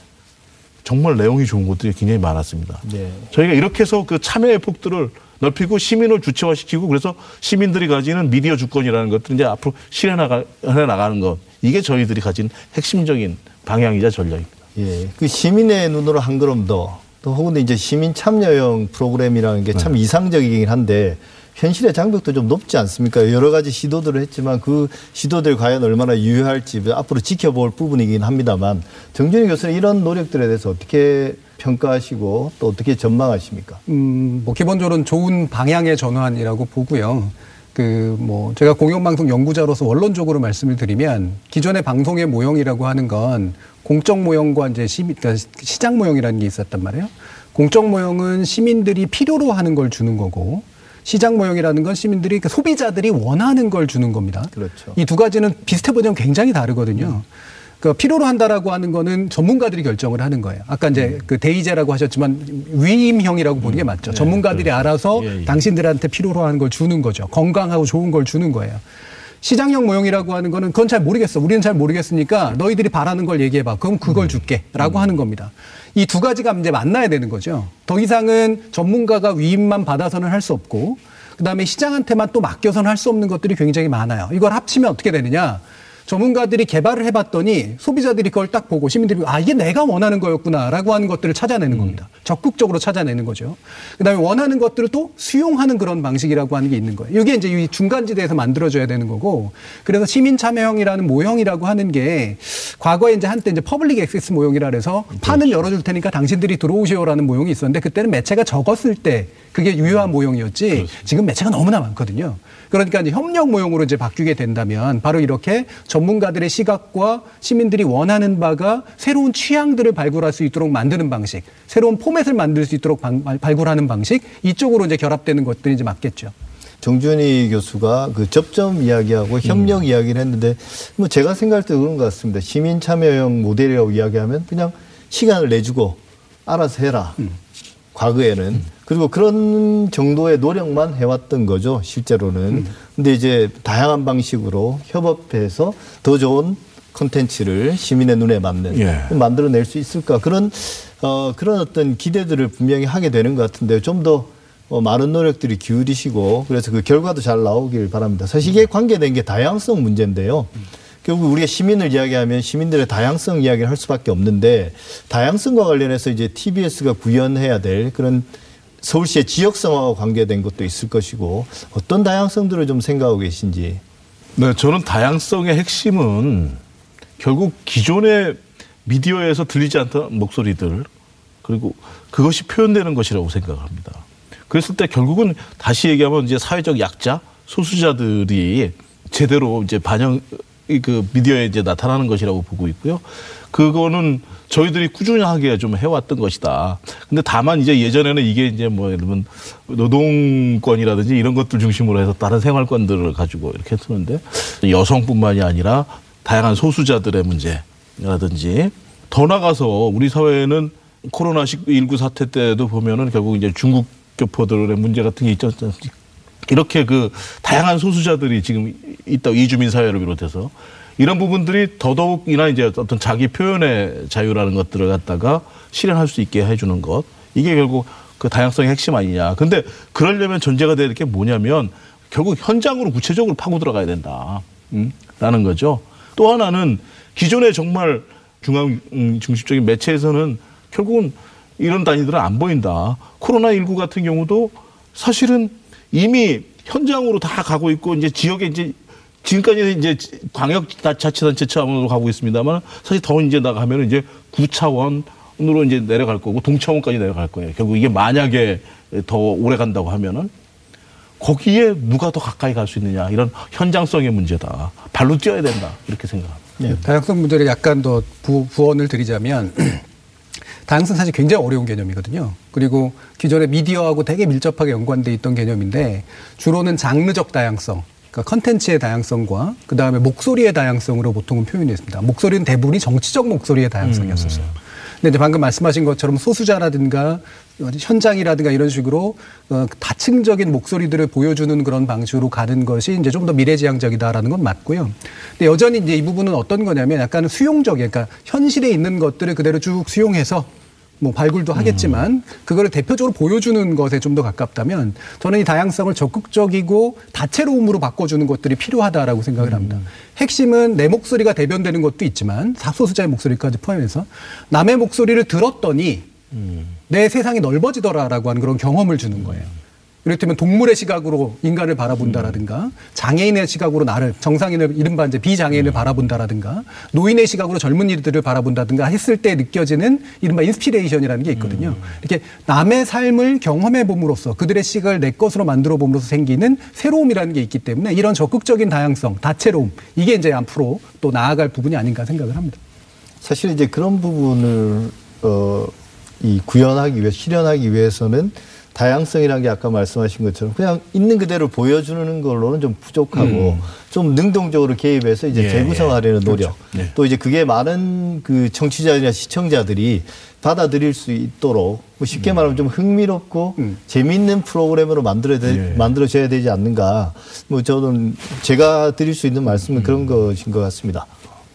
정말 내용이 좋은 것들이 굉장히 많았습니다. 네. 저희가 이렇게 해서 그 참여의 폭들을 넓히고 시민을 주체화시키고 그래서 시민들이 가지는 미디어 주권이라는 것들을 이제 앞으로 실현해 나가는 것, 이게 저희들이 가진 핵심적인 방향이자 전략입니다. 예, 그 시민의 눈으로 한 걸음 더, 또 혹은 이제 시민 참여형 프로그램이라는 게 참 네. 이상적이긴 한데 현실의 장벽도 좀 높지 않습니까? 여러 가지 시도들을 했지만 그 시도들 과연 얼마나 유효할지 앞으로 지켜볼 부분이긴 합니다만, 정준희 교수는 이런 노력들에 대해서 어떻게 평가하시고 또 어떻게 전망하십니까? 음, 뭐 기본적으로는 좋은 방향의 전환이라고 보고요. 그 뭐 제가 공영방송 연구자로서 원론적으로 말씀을 드리면 기존의 방송의 모형이라고 하는 건 공적 모형과 이제 시, 그러니까 시장 모형이라는 게 있었단 말이에요. 공적 모형은 시민들이 필요로 하는 걸 주는 거고, 시장 모형이라는 건 시민들이, 그러니까 소비자들이 원하는 걸 주는 겁니다. 그렇죠. 이 두 가지는 비슷해 보지만 굉장히 다르거든요. 음. 그 필요로 한다라고 하는 거는 전문가들이 결정을 하는 거예요. 아까 이제 그 대의제라고 하셨지만 위임형이라고 보는 게 맞죠. 네, 전문가들이 그렇죠. 알아서 예, 예. 당신들한테 필요로 하는 걸 주는 거죠. 건강하고 좋은 걸 주는 거예요. 시장형 모형이라고 하는 거는 그건 잘 모르겠어. 우리는 잘 모르겠으니까 너희들이 바라는 걸 얘기해봐. 그럼 그걸 음. 줄게. 라고 음. 하는 겁니다. 이 두 가지가 이제 만나야 되는 거죠. 더 이상은 전문가가 위임만 받아서는 할 수 없고, 그 다음에 시장한테만 또 맡겨서는 할 수 없는 것들이 굉장히 많아요. 이걸 합치면 어떻게 되느냐. 전문가들이 개발을 해봤더니 소비자들이 그걸 딱 보고 시민들이 아 이게 내가 원하는 거였구나라고 하는 것들을 찾아내는 겁니다. 음. 적극적으로 찾아내는 거죠. 그다음에 원하는 것들을 또 수용하는 그런 방식이라고 하는 게 있는 거예요. 이게 이제 이 중간지대에서 만들어져야 되는 거고, 그래서 시민 참여형이라는 모형이라고 하는 게 과거에 이제 한때 이제 퍼블릭 액세스 모형이라 해서 판을 열어줄 테니까 당신들이 들어오시오라는 모형이 있었는데 그때는 매체가 적었을 때 그게 유효한 모형이었지. 그렇습니다. 지금 매체가 너무나 많거든요. 그러니까 이제 협력 모형으로 이제 바뀌게 된다면 바로 이렇게 전문가들의 시각과 시민들이 원하는 바가 새로운 취향들을 발굴할 수 있도록 만드는 방식, 새로운 포맷을 만들 수 있도록 방, 발굴하는 방식, 이쪽으로 이제 결합되는 것들이 이제 맞겠죠. 정준희 교수가 그 접점 이야기하고 협력 음. 이야기를 했는데, 뭐 제가 생각할 때 그런 것 같습니다. 시민 참여형 모델이라고 이야기하면 그냥 시간을 내주고 알아서 해라. 음. 과거에는. 음. 그리고 그런 정도의 노력만 해왔던 거죠, 실제로는. 음. 근데 이제 다양한 방식으로 협업해서 더 좋은 콘텐츠를 시민의 눈에 맞는, 예. 만들어낼 수 있을까. 그런, 어, 그런 어떤 기대들을 분명히 하게 되는 것 같은데요. 좀 더 어, 많은 노력들이 기울이시고, 그래서 그 결과도 잘 나오길 바랍니다. 사실 이게 관계된 게 다양성 문제인데요. 결국 우리가 시민을 이야기하면 시민들의 다양성 이야기를 할 수밖에 없는데, 다양성과 관련해서 이제 티비에스가 구현해야 될 그런 서울시의 지역성화와 관계된 것도 있을 것이고, 어떤 다양성들을 좀 생각하고 계신지. 네, 저는 다양성의 핵심은 결국 기존의 미디어에서 들리지 않던 목소리들, 그리고 그것이 표현되는 것이라고 생각합니다. 그랬을 때 결국은 다시 얘기하면 이제 사회적 약자, 소수자들이 제대로 이제 반영, 그 미디어에 이제 나타나는 것이라고 보고 있고요. 그거는 저희들이 꾸준하게 좀 해왔던 것이다. 근데 다만 이제 예전에는 이게 이제 뭐 예를 들면 노동권이라든지 이런 것들 중심으로 해서 다른 생활권들을 가지고 이렇게 했었는데, 여성뿐만이 아니라 다양한 소수자들의 문제라든지, 더 나가서 우리 사회에는 코로나 십구 사태 때도 보면은 결국 이제 중국 교포들의 문제 같은 게 있지 않습니까? 이렇게 그 다양한 소수자들이 지금 있다고, 이주민 사회를 비롯해서 이런 부분들이 더더욱이나 이제 어떤 자기 표현의 자유라는 것들을 갖다가 실현할 수 있게 해주는 것, 이게 결국 그 다양성의 핵심 아니냐. 근데 그러려면 전제가 될 게 뭐냐면 결국 현장으로 구체적으로 파고 들어가야 된다, 음? 라는 거죠. 또 하나는 기존의 정말 중앙 음, 중심적인 매체에서는 결국은 이런 단위들은 안 보인다. 코로나 십구 같은 경우도 사실은 이미 현장으로 다 가고 있고, 이제 지역에 이제 지금까지는 이제 광역자치단체 차원으로 가고 있습니다만, 사실 더 이제 나가면 이제 구차원으로 이제 내려갈 거고, 동차원까지 내려갈 거예요. 결국 이게 만약에 더 오래 간다고 하면은 거기에 누가 더 가까이 갈 수 있느냐, 이런 현장성의 문제다. 발로 뛰어야 된다, 이렇게 생각합니다. 네. 다양성 문제를 약간 더 부, 부언을 드리자면. 다양성 사실 굉장히 어려운 개념이거든요. 그리고 기존의 미디어하고 되게 밀접하게 연관돼 있던 개념인데, 주로는 장르적 다양성, 그러니까 컨텐츠의 다양성과 그 다음에 목소리의 다양성으로 보통은 표현이 됐습니다. 목소리는 대부분이 정치적 목소리의 다양성이었었어요. 음. 근데 이제 방금 말씀하신 것처럼 소수자라든가 현장이라든가 이런 식으로 다층적인 목소리들을 보여주는 그런 방식으로 가는 것이 이제 좀 더 미래지향적이다라는 건 맞고요. 근데 여전히 이제 이 부분은 어떤 거냐면 약간 수용적인, 그러니까 현실에 있는 것들을 그대로 쭉 수용해서 뭐 발굴도 하겠지만 그거를 대표적으로 보여주는 것에 좀 더 가깝다면, 저는 이 다양성을 적극적이고 다채로움으로 바꿔주는 것들이 필요하다라고 생각을 합니다. 음. 핵심은 내 목소리가 대변되는 것도 있지만 소수자의 목소리까지 포함해서 남의 목소리를 들었더니 음. 내 세상이 넓어지더라라고 하는 그런 경험을 주는 거예요. 이를테면 동물의 시각으로 인간을 바라본다라든가, 장애인의 시각으로 나를, 정상인을, 이른바 이제 비장애인을 음. 바라본다라든가, 노인의 시각으로 젊은이들을 바라본다든가 했을 때 느껴지는 이른바 인스피레이션이라는 게 있거든요. 음. 이렇게 남의 삶을 경험해봄으로써 그들의 시각을 내 것으로 만들어봄으로써 생기는 새로움이라는 게 있기 때문에, 이런 적극적인 다양성, 다채로움, 이게 이제 앞으로 또 나아갈 부분이 아닌가 생각을 합니다. 사실 이제 그런 부분을 어, 이 구현하기 위해, 실현하기 위해서는 다양성이라는 게 아까 말씀하신 것처럼 그냥 있는 그대로 보여주는 걸로는 좀 부족하고, 음. 좀 능동적으로 개입해서 이제 예, 재구성하려는 예. 노력. 그렇죠. 예. 또 이제 그게 많은 그 청취자나 시청자들이 받아들일 수 있도록, 뭐 쉽게 음. 말하면 좀 흥미롭고 음. 재미있는 프로그램으로 만들어야 되, 예. 만들어져야 되지 않는가. 뭐 저는 제가 드릴 수 있는 말씀은 음. 그런 것인 것 같습니다.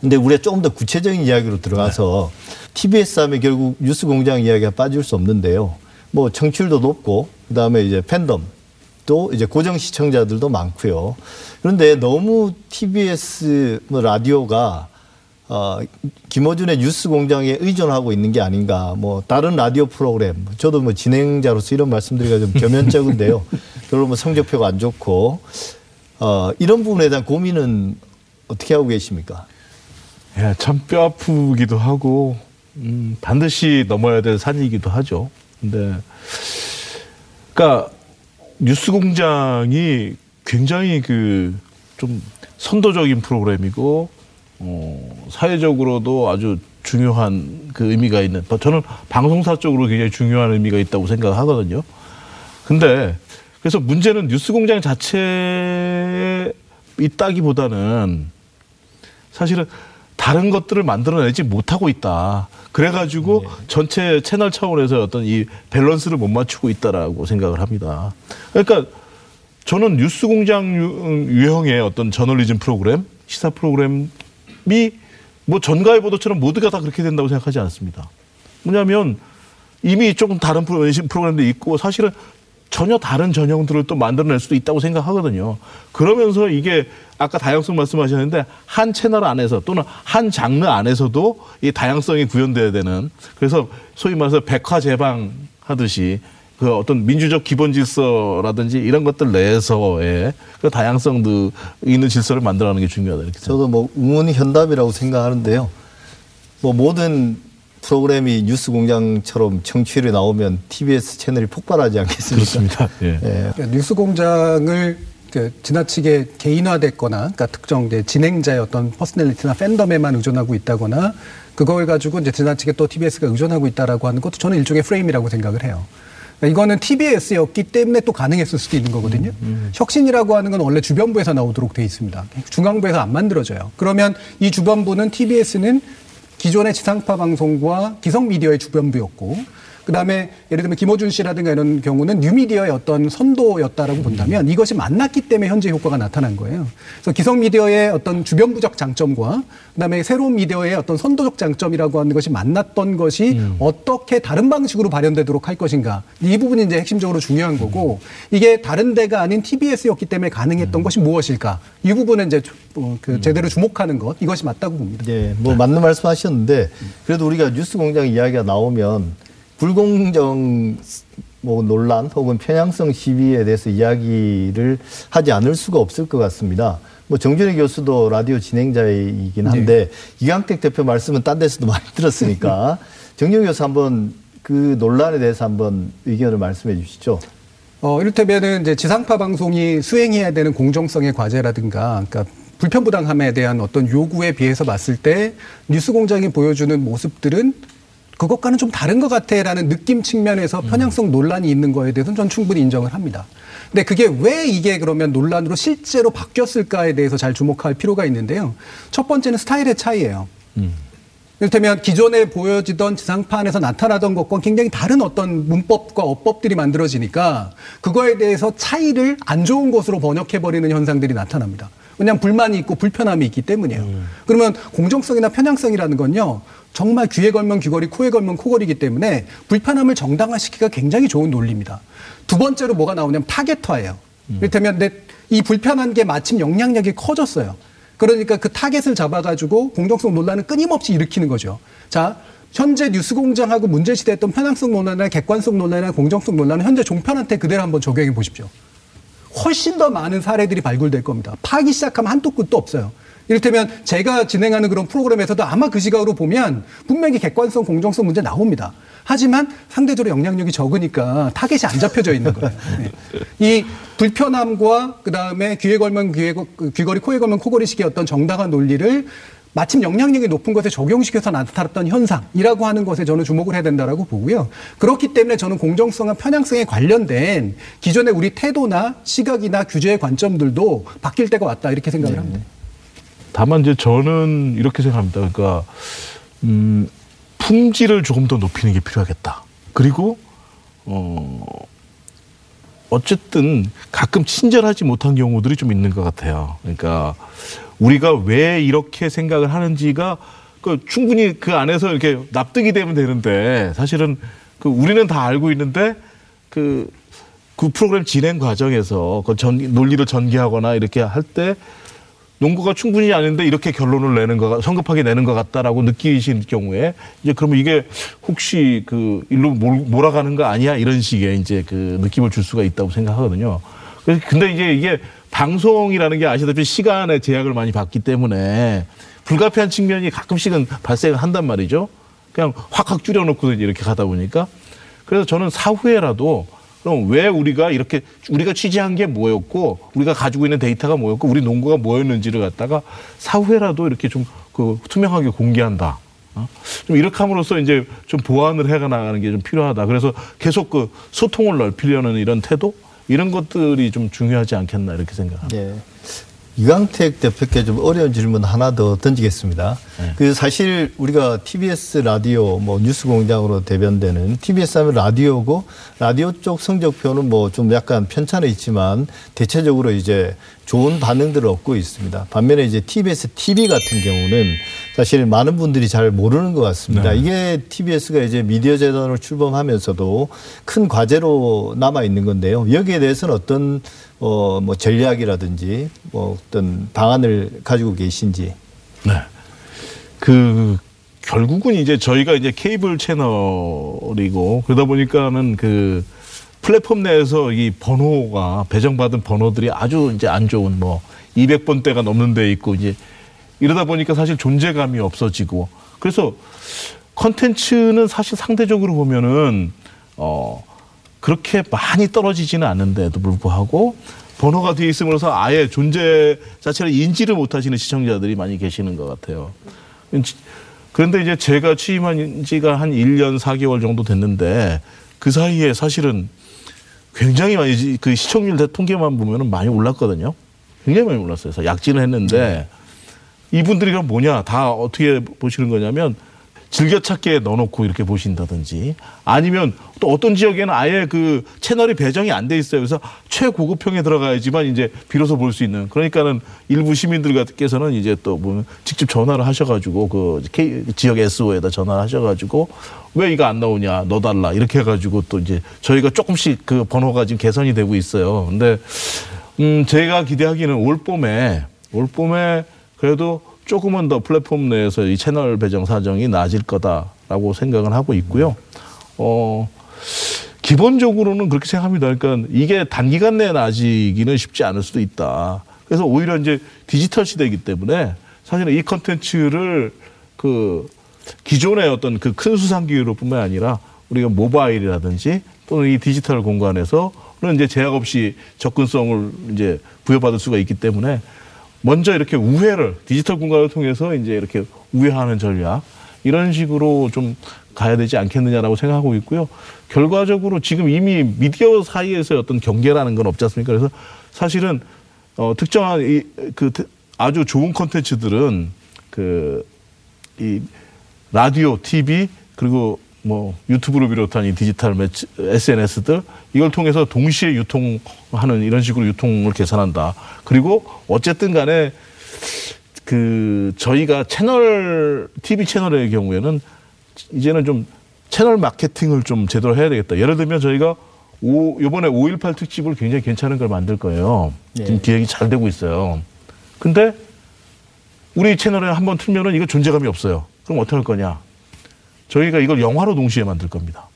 근데 우리가 조금 더 구체적인 이야기로 들어가서 네. 티비에스 하면 결국 뉴스 공장 이야기가 빠질 수 없는데요. 뭐 청취율도 높고, 그다음에 이제 팬덤, 또 이제 고정 시청자들도 많고요. 그런데 너무 티비에스 뭐 라디오가 어, 김어준의 뉴스 공장에 의존하고 있는 게 아닌가. 뭐 다른 라디오 프로그램, 저도 뭐 진행자로서 이런 말씀드리기가 좀 겸연쩍은데요. 별로 뭐 성적표가 안 좋고, 어, 이런 부분에 대한 고민은 어떻게 하고 계십니까? 예, 참 뼈 아프기도 하고, 음, 반드시 넘어야 될 산이기도 하죠. 근데 그러니까 뉴스공장이 굉장히 그 좀 선도적인 프로그램이고 어, 사회적으로도 아주 중요한 그 의미가 있는, 저는 방송사 쪽으로 굉장히 중요한 의미가 있다고 생각하거든요. 근데 그래서 문제는 뉴스공장 자체에 있다기보다는 사실은 다른 것들을 만들어내지 못하고 있다. 그래가지고 네. 전체 채널 차원에서 어떤 이 밸런스를 못 맞추고 있다라고 생각을 합니다. 그러니까 저는 뉴스공장 유형의 어떤 저널리즘 프로그램, 시사 프로그램이 뭐 전가의 보도처럼 모두가 다 그렇게 된다고 생각하지 않습니다. 뭐냐면 이미 조금 다른 프로그램도 있고 사실은 전혀 다른 전형들을 또 만들어낼 수도 있다고 생각하거든요. 그러면서 이게 아까 다양성 말씀하셨는데 한 채널 안에서 또는 한 장르 안에서도 이 다양성이 구현돼야 되는, 그래서 소위 말해서 백화제방 하듯이 그 어떤 민주적 기본 질서라든지 이런 것들 내에서의 그 다양성도 있는 질서를 만들어가는 게 중요하다. 이렇게 저도 뭐 응원이 현답이라고 생각하는데요. 뭐 모든 프로그램이 뉴스공장처럼 청취율이 나오면 티비에스 채널이 폭발하지 않겠습니까? 그렇습니다. 예. 예. 그러니까 뉴스공장을 그 지나치게 개인화됐거나, 그러니까 특정 이제 진행자의 어떤 퍼스널리티나 팬덤에만 의존하고 있다거나, 그걸 가지고 이제 지나치게 또 티비에스가 의존하고 있다라고 하는 것도 저는 일종의 프레임이라고 생각을 해요. 이거는 티비에스였기 때문에 또 가능했을 수도 있는 거거든요. 음, 음. 혁신이라고 하는 건 원래 주변부에서 나오도록 돼 있습니다. 중앙부에서 안 만들어져요. 그러면 이 주변부는 티비에스는 기존의 지상파 방송과 기성 미디어의 주변부였고, 그다음에 예를 들면 김어준 씨라든가 이런 경우는 뉴미디어의 어떤 선도였다라고 본다면 이것이 만났기 때문에 현재 효과가 나타난 거예요. 그래서 기성 미디어의 어떤 주변부적 장점과 그다음에 새로운 미디어의 어떤 선도적 장점이라고 하는 것이 만났던 것이 음. 어떻게 다른 방식으로 발현되도록 할 것인가, 이 부분이 이제 핵심적으로 중요한 거고, 이게 다른 데가 아닌 티비에스였기 때문에 가능했던 음. 것이 무엇일까, 이 부분은 이제 그 제대로 주목하는 것, 이것이 맞다고 봅니다. 네, 뭐 맞는 말씀하셨는데 그래도 우리가 뉴스공장 이야기가 나오면 불공정 뭐 논란 혹은 편향성 시비에 대해서 이야기를 하지 않을 수가 없을 것 같습니다. 뭐 정준희 교수도 라디오 진행자이긴 한데 네. 이강택 대표 말씀은 딴 데서도 많이 들었으니까 정준희 교수 한번 그 논란에 대해서 한번 의견을 말씀해 주시죠. 어, 이를테면은 이제 지상파 방송이 수행해야 되는 공정성의 과제라든가, 그러니까 불편부당함에 대한 어떤 요구에 비해서 봤을 때 뉴스공장이 보여주는 모습들은 그것과는 좀 다른 것 같아라는 느낌 측면에서 편향성 논란이 있는 거에 대해서는 전 충분히 인정을 합니다. 근데 그게 왜 이게 그러면 논란으로 실제로 바뀌었을까에 대해서 잘 주목할 필요가 있는데요. 첫 번째는 스타일의 차이예요. 음. 이를테면 기존에 보여지던 지상파 안에서 나타나던 것과 굉장히 다른 어떤 문법과 어법들이 만들어지니까 그거에 대해서 차이를 안 좋은 것으로 번역해버리는 현상들이 나타납니다. 왜냐하면 불만이 있고 불편함이 있기 때문이에요. 음. 그러면 공정성이나 편향성이라는 건요, 정말 귀에 걸면 귀걸이, 코에 걸면 코걸이기 때문에 불편함을 정당화시키기가 굉장히 좋은 논리입니다. 두 번째로 뭐가 나오냐면 타겟화예요. 음. 이를테면 내, 이 불편한 게 마침 영향력이 커졌어요. 그러니까 그 타겟을 잡아가지고 공정성 논란을 끊임없이 일으키는 거죠. 자, 현재 뉴스공장하고 문제시대했던 편향성 논란이나 객관성 논란이나 공정성 논란은 현재 종편한테 그대로 한번 적용해 보십시오. 훨씬 더 많은 사례들이 발굴될 겁니다. 파기 시작하면 한도 끝도 없어요. 이를테면 제가 진행하는 그런 프로그램에서도 아마 그 시각으로 보면 분명히 객관성, 공정성 문제 나옵니다. 하지만 상대적으로 영향력이 적으니까 타겟이 안 잡혀져 있는 거예요. 네. 이 불편함과 그다음에 귀에 걸면 귀에, 귀걸이, 코에 걸면 코걸이식의 어떤 정당한 논리를 마침 영향력이 높은 것에 적용시켜서 나타났던 현상이라고 하는 것에 저는 주목을 해야 된다라고 보고요. 그렇기 때문에 저는 공정성과 편향성에 관련된 기존의 우리 태도나 시각이나 규제의 관점들도 바뀔 때가 왔다, 이렇게 생각을 합니다. 네. 다만 이제 저는 이렇게 생각합니다. 그러니까 음, 품질을 조금 더 높이는 게 필요하겠다. 그리고 어, 어쨌든 가끔 친절하지 못한 경우들이 좀 있는 것 같아요. 그러니까 우리가 왜 이렇게 생각을 하는지가 그 충분히 그 안에서 이렇게 납득이 되면 되는데, 사실은 그 우리는 다 알고 있는데 그, 그 프로그램 진행 과정에서 그 전, 논리를 전개하거나 이렇게 할 때 논거가 충분히 아닌데 이렇게 결론을 내는 거, 성급하게 내는 것 같다라고 느끼신 경우에 이제 그러면 이게 혹시 그 일로 몰아가는 거 아니야, 이런 식의 이제 그 느낌을 줄 수가 있다고 생각하거든요. 그래서 근데 이제 이게 방송이라는 게 아시다시피 시간의 제약을 많이 받기 때문에 불가피한 측면이 가끔씩은 발생을 한단 말이죠. 그냥 확확 줄여놓고 이제 이렇게 가다 보니까. 그래서 저는 사후에라도 그럼 왜 우리가 이렇게 우리가 취재한 게 뭐였고 우리가 가지고 있는 데이터가 뭐였고 우리 논거가 뭐였는지를 갖다가 사후에라도 이렇게 좀 그 투명하게 공개한다. 어? 좀 이렇게 함으로써 이제 좀 보완을 해가 나가는 게 좀 필요하다. 그래서 계속 그 소통을 넓히려는 이런 태도 이런 것들이 좀 중요하지 않겠나 이렇게 생각합니다. 네. 이강택 대표께 좀 어려운 질문 하나 더 던지겠습니다. 네. 그 사실 우리가 티비에스 라디오 뭐 뉴스공장으로 대변되는 티비에스 하면 라디오고 라디오 쪽 성적표는 뭐 좀 약간 편차는 있지만 대체적으로 이제 좋은 반응들을 얻고 있습니다. 반면에 이제 티비에스 티비 같은 경우는 사실 많은 분들이 잘 모르는 것 같습니다. 네. 이게 티비에스가 이제 미디어 재단으로 출범하면서도 큰 과제로 남아 있는 건데요. 여기에 대해서는 어떤 어, 뭐 전략이라든지 뭐 어떤 방안을 가지고 계신지. 네. 그 결국은 이제 저희가 이제 케이블 채널이고 그러다 보니까는 그 플랫폼 내에서 이 번호가 배정받은 번호들이 아주 이제 안 좋은 뭐 이백 번대가 넘는 데 있고 이제 이러다 보니까 사실 존재감이 없어지고 그래서 컨텐츠는 사실 상대적으로 보면은 어 그렇게 많이 떨어지지는 않는데도 불구하고 번호가 뒤에 있음으로써 아예 존재 자체를 인지를 못하시는 시청자들이 많이 계시는 것 같아요. 그런데 이제 제가 취임한 지가 한 일 년 사 개월 정도 됐는데 그 사이에 사실은 굉장히 많이 그 시청률 통계만 보면은 많이 올랐거든요. 굉장히 많이 올랐어요. 그래서 약진을 했는데 이분들이 그럼 뭐냐 다 어떻게 보시는 거냐면 즐겨찾기에 넣어놓고 이렇게 보신다든지 아니면 또 어떤 지역에는 아예 그 채널이 배정이 안 돼 있어요. 그래서 최고급형에 들어가야지만 이제 비로소 볼 수 있는 그러니까는 일부 시민들께서는 이제 또 보면 직접 전화를 하셔가지고 그 K, 지역 에스오에다 전화를 하셔가지고 왜 이거 안 나오냐 넣어달라 이렇게 해가지고 또 이제 저희가 조금씩 그 번호가 지금 개선이 되고 있어요. 근데 음 제가 기대하기는 올 봄에 올 봄에 그래도 조금은 더 플랫폼 내에서 이 채널 배정 사정이 나아질 거다라고 생각을 하고 있고요. 어, 기본적으로는 그렇게 생각합니다. 그러니까 이게 단기간 내에 나아지기는 쉽지 않을 수도 있다. 그래서 오히려 이제 디지털 시대이기 때문에 사실은 이 컨텐츠를 그 기존의 어떤 그 큰 수상기로뿐만 아니라 우리가 모바일이라든지 또는 이 디지털 공간에서는 이제 제약 없이 접근성을 이제 부여받을 수가 있기 때문에 먼저 이렇게 우회를 디지털 공간을 통해서 이제 이렇게 우회하는 전략 이런 식으로 좀 가야 되지 않겠느냐라고 생각하고 있고요. 결과적으로 지금 이미 미디어 사이에서의 어떤 경계라는 건 없지 않습니까? 그래서 사실은 어, 특정한 이, 그 아주 좋은 콘텐츠들은 그 이 라디오, 티비 그리고 뭐 유튜브를 비롯한 이 디지털 매치, 에스엔에스들 이걸 통해서 동시에 유통하는 이런 식으로 유통을 계산한다. 그리고 어쨌든 간에 그 저희가 채널 티비 채널의 경우에는 이제는 좀 채널 마케팅을 좀 제대로 해야 되겠다. 예를 들면 저희가 오, 이번에 오일팔 특집을 굉장히 괜찮은 걸 만들 거예요. 예. 지금 기획이 잘 되고 있어요. 근데 우리 채널에 한번 틀면은 이거 존재감이 없어요. 그럼 어떻게 할 거냐? 저희가 이걸 영화로 동시에 만들 겁니다.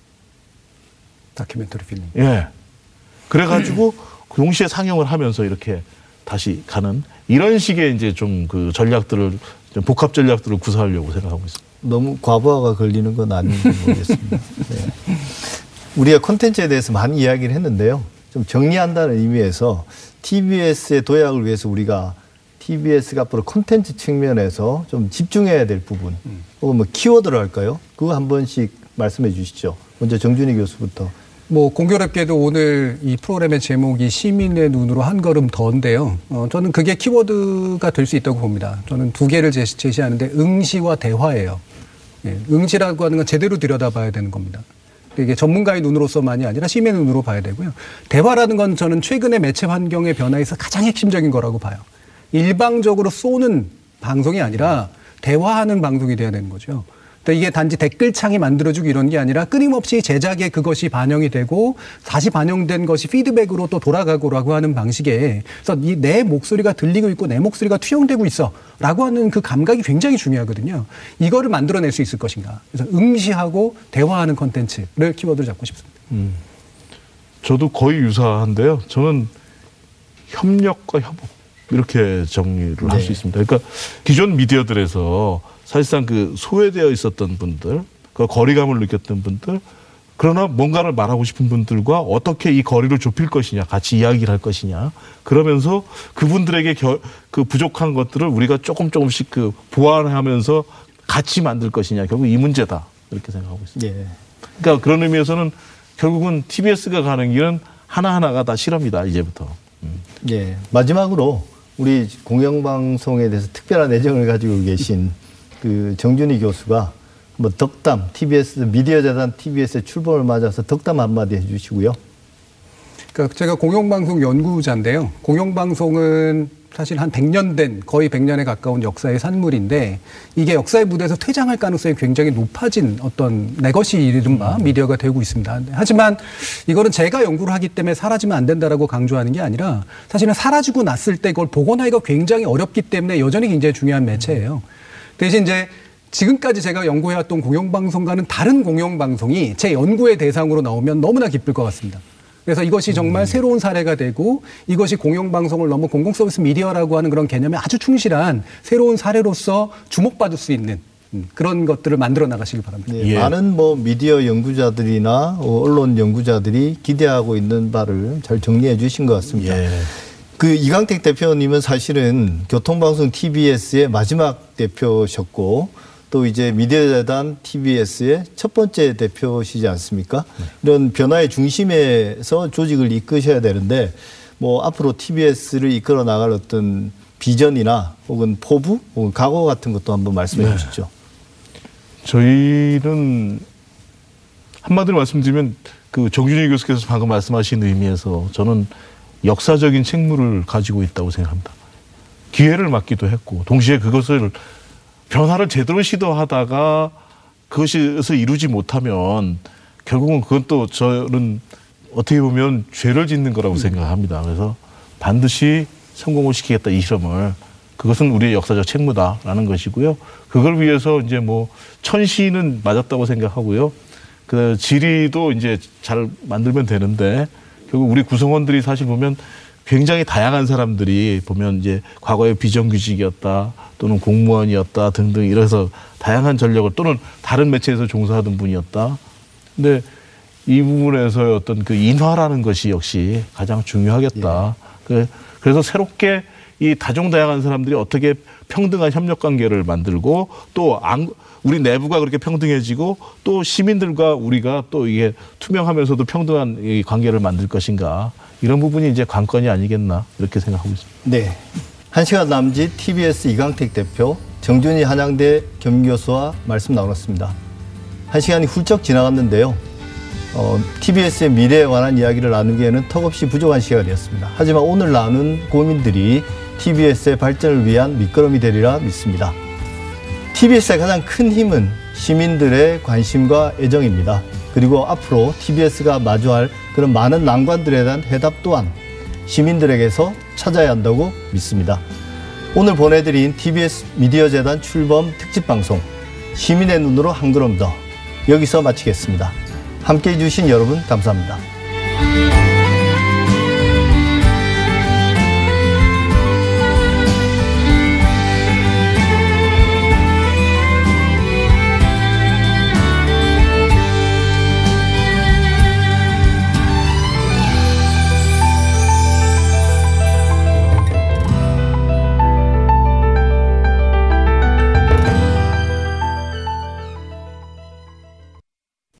다큐멘터리 필름. 예. 그래가지고 동시에 상영을 하면서 이렇게 다시 가는 이런 식의 이제 좀 그 전략들을 좀 복합 전략들을 구사하려고 생각하고 있습니다. 너무 과부하가 걸리는 건 아닌지 모르겠습니다. 네. 우리가 콘텐츠에 대해서 많이 이야기를 했는데요. 좀 정리한다는 의미에서 티비에스의 도약을 위해서 우리가 티비에스가 앞으로 콘텐츠 측면에서 좀 집중해야 될 부분, 음. 혹은 뭐 키워드로 할까요? 그거 한 번씩 말씀해 주시죠. 먼저 정준희 교수부터. 뭐 공교롭게도 오늘 이 프로그램의 제목이 시민의 눈으로 한 걸음 더인데요. 어, 저는 그게 키워드가 될 수 있다고 봅니다. 저는 두 개를 제시, 제시하는데 응시와 대화예요. 예, 응시라고 하는 건 제대로 들여다봐야 되는 겁니다. 이게 전문가의 눈으로서만이 아니라 시민의 눈으로 봐야 되고요. 대화라는 건 저는 최근의 매체 환경의 변화에서 가장 핵심적인 거라고 봐요. 일방적으로 쏘는 방송이 아니라 대화하는 방송이 돼야 되는 거죠. 그러니까 이게 단지 댓글창이 만들어지고 이런 게 아니라 끊임없이 제작에 그것이 반영이 되고 다시 반영된 것이 피드백으로 또 돌아가고라고 하는 방식에 그래서 이 내 목소리가 들리고 있고 내 목소리가 투영되고 있어 라고 하는 그 감각이 굉장히 중요하거든요. 이거를 만들어낼 수 있을 것인가. 그래서 응시하고 대화하는 콘텐츠를 키워드로 잡고 싶습니다. 음, 저도 거의 유사한데요. 저는 협력과 협업. 이렇게 정리를 네. 할 수 있습니다. 그러니까 기존 미디어들에서 사실상 그 소외되어 있었던 분들, 그 거리감을 느꼈던 분들, 그러나 뭔가를 말하고 싶은 분들과 어떻게 이 거리를 좁힐 것이냐, 같이 이야기를 할 것이냐. 그러면서 그분들에게 겨, 그 부족한 것들을 우리가 조금 조금씩 그 보완하면서 같이 만들 것이냐. 결국 이 문제다. 이렇게 생각하고 있습니다. 예. 그러니까 그런 의미에서는 결국은 티비에스가 가는 길은 하나하나가 다 실험이다. 이제부터. 음. 예. 마지막으로 우리 공영방송에 대해서 특별한 애정을 가지고 계신 그 정준희 교수가 뭐 덕담, 티비에스 미디어재단 티비에스의 출범을 맞아서 덕담 한마디 해주시고요. 그러니까 제가 공영방송 연구자인데요. 공영방송은 사실 한 백 년 된, 거의 백 년에 가까운 역사의 산물인데, 이게 역사의 무대에서 퇴장할 가능성이 굉장히 높아진 어떤 내 것이 이른바 미디어가 되고 있습니다. 하지만 이거는 제가 연구를 하기 때문에 사라지면 안 된다라고 강조하는 게 아니라, 사실은 사라지고 났을 때 그걸 복원하기가 굉장히 어렵기 때문에 여전히 굉장히 중요한 매체예요. 대신 이제 지금까지 제가 연구해왔던 공영방송과는 다른 공영방송이 제 연구의 대상으로 나오면 너무나 기쁠 것 같습니다. 그래서 이것이 정말 음. 새로운 사례가 되고, 이것이 공영방송을 넘어 공공서비스 미디어라고 하는 그런 개념에 아주 충실한 새로운 사례로서 주목받을 수 있는 그런 것들을 만들어 나가시길 바랍니다. 예. 많은 뭐 미디어 연구자들이나 언론 연구자들이 기대하고 있는 바를 잘 정리해 주신 것 같습니다. 예. 그 이강택 대표님은 사실은 교통방송 티비에스의 마지막 대표셨고, 또 이제 미디어재단 티비에스의 첫 번째 대표시지 않습니까? 이런 변화의 중심에서 조직을 이끄셔야 되는데, 뭐 앞으로 티비에스를 이끌어 나갈 어떤 비전이나 혹은 포부, 혹은 각오 같은 것도 한번 말씀해 주시죠. 네. 저희는 한마디로 말씀드리면 그 정준희 교수께서 방금 말씀하신 의미에서 저는 역사적인 책무를 가지고 있다고 생각합니다. 기회를 맡기도 했고, 동시에 그것을 변화를 제대로 시도하다가 그것에서 이루지 못하면 결국은 그건 또 저는 어떻게 보면 죄를 짓는 거라고 생각합니다. 그래서 반드시 성공을 시키겠다, 이 실험을. 그것은 우리의 역사적 책무다라는 것이고요. 그걸 위해서 이제 뭐 천시는 맞았다고 생각하고요. 그 질의도 이제 잘 만들면 되는데, 결국 우리 구성원들이 사실 보면 굉장히 다양한 사람들이 보면 이제 과거에 비정규직이었다, 또는 공무원이었다 등등, 이래서 다양한 전력을, 또는 다른 매체에서 종사하던 분이었다. 근데 이 부분에서의 어떤 그 인화라는 것이 역시 가장 중요하겠다. 예. 그래서 새롭게 이 다종다양한 사람들이 어떻게 평등한 협력관계를 만들고, 또 안, 우리 내부가 그렇게 평등해지고, 또 시민들과 우리가 또 이게 투명하면서도 평등한 이 관계를 만들 것인가. 이런 부분이 이제 관건이 아니겠나, 이렇게 생각하고 있습니다. 네. 한 시간 남짓 티비에스 이강택 대표, 정준희 한양대 겸교수와 말씀 나눴습니다. 한 시간이 훌쩍 지나갔는데요. 어, 티비에스의 미래에 관한 이야기를 나누기에는 턱없이 부족한 시간이었습니다. 하지만 오늘 나눈 고민들이 티비에스의 발전을 위한 밑거름이 되리라 믿습니다. 티비에스의 가장 큰 힘은 시민들의 관심과 애정입니다. 그리고 앞으로 티비에스가 마주할 그런 많은 난관들에 대한 해답 또한 시민들에게서 찾아야 한다고 믿습니다. 오늘 보내드린 티비에스 미디어재단 출범 특집 방송, 시민의 눈으로 한 걸음 더, 여기서 마치겠습니다. 함께해 주신 여러분 감사합니다.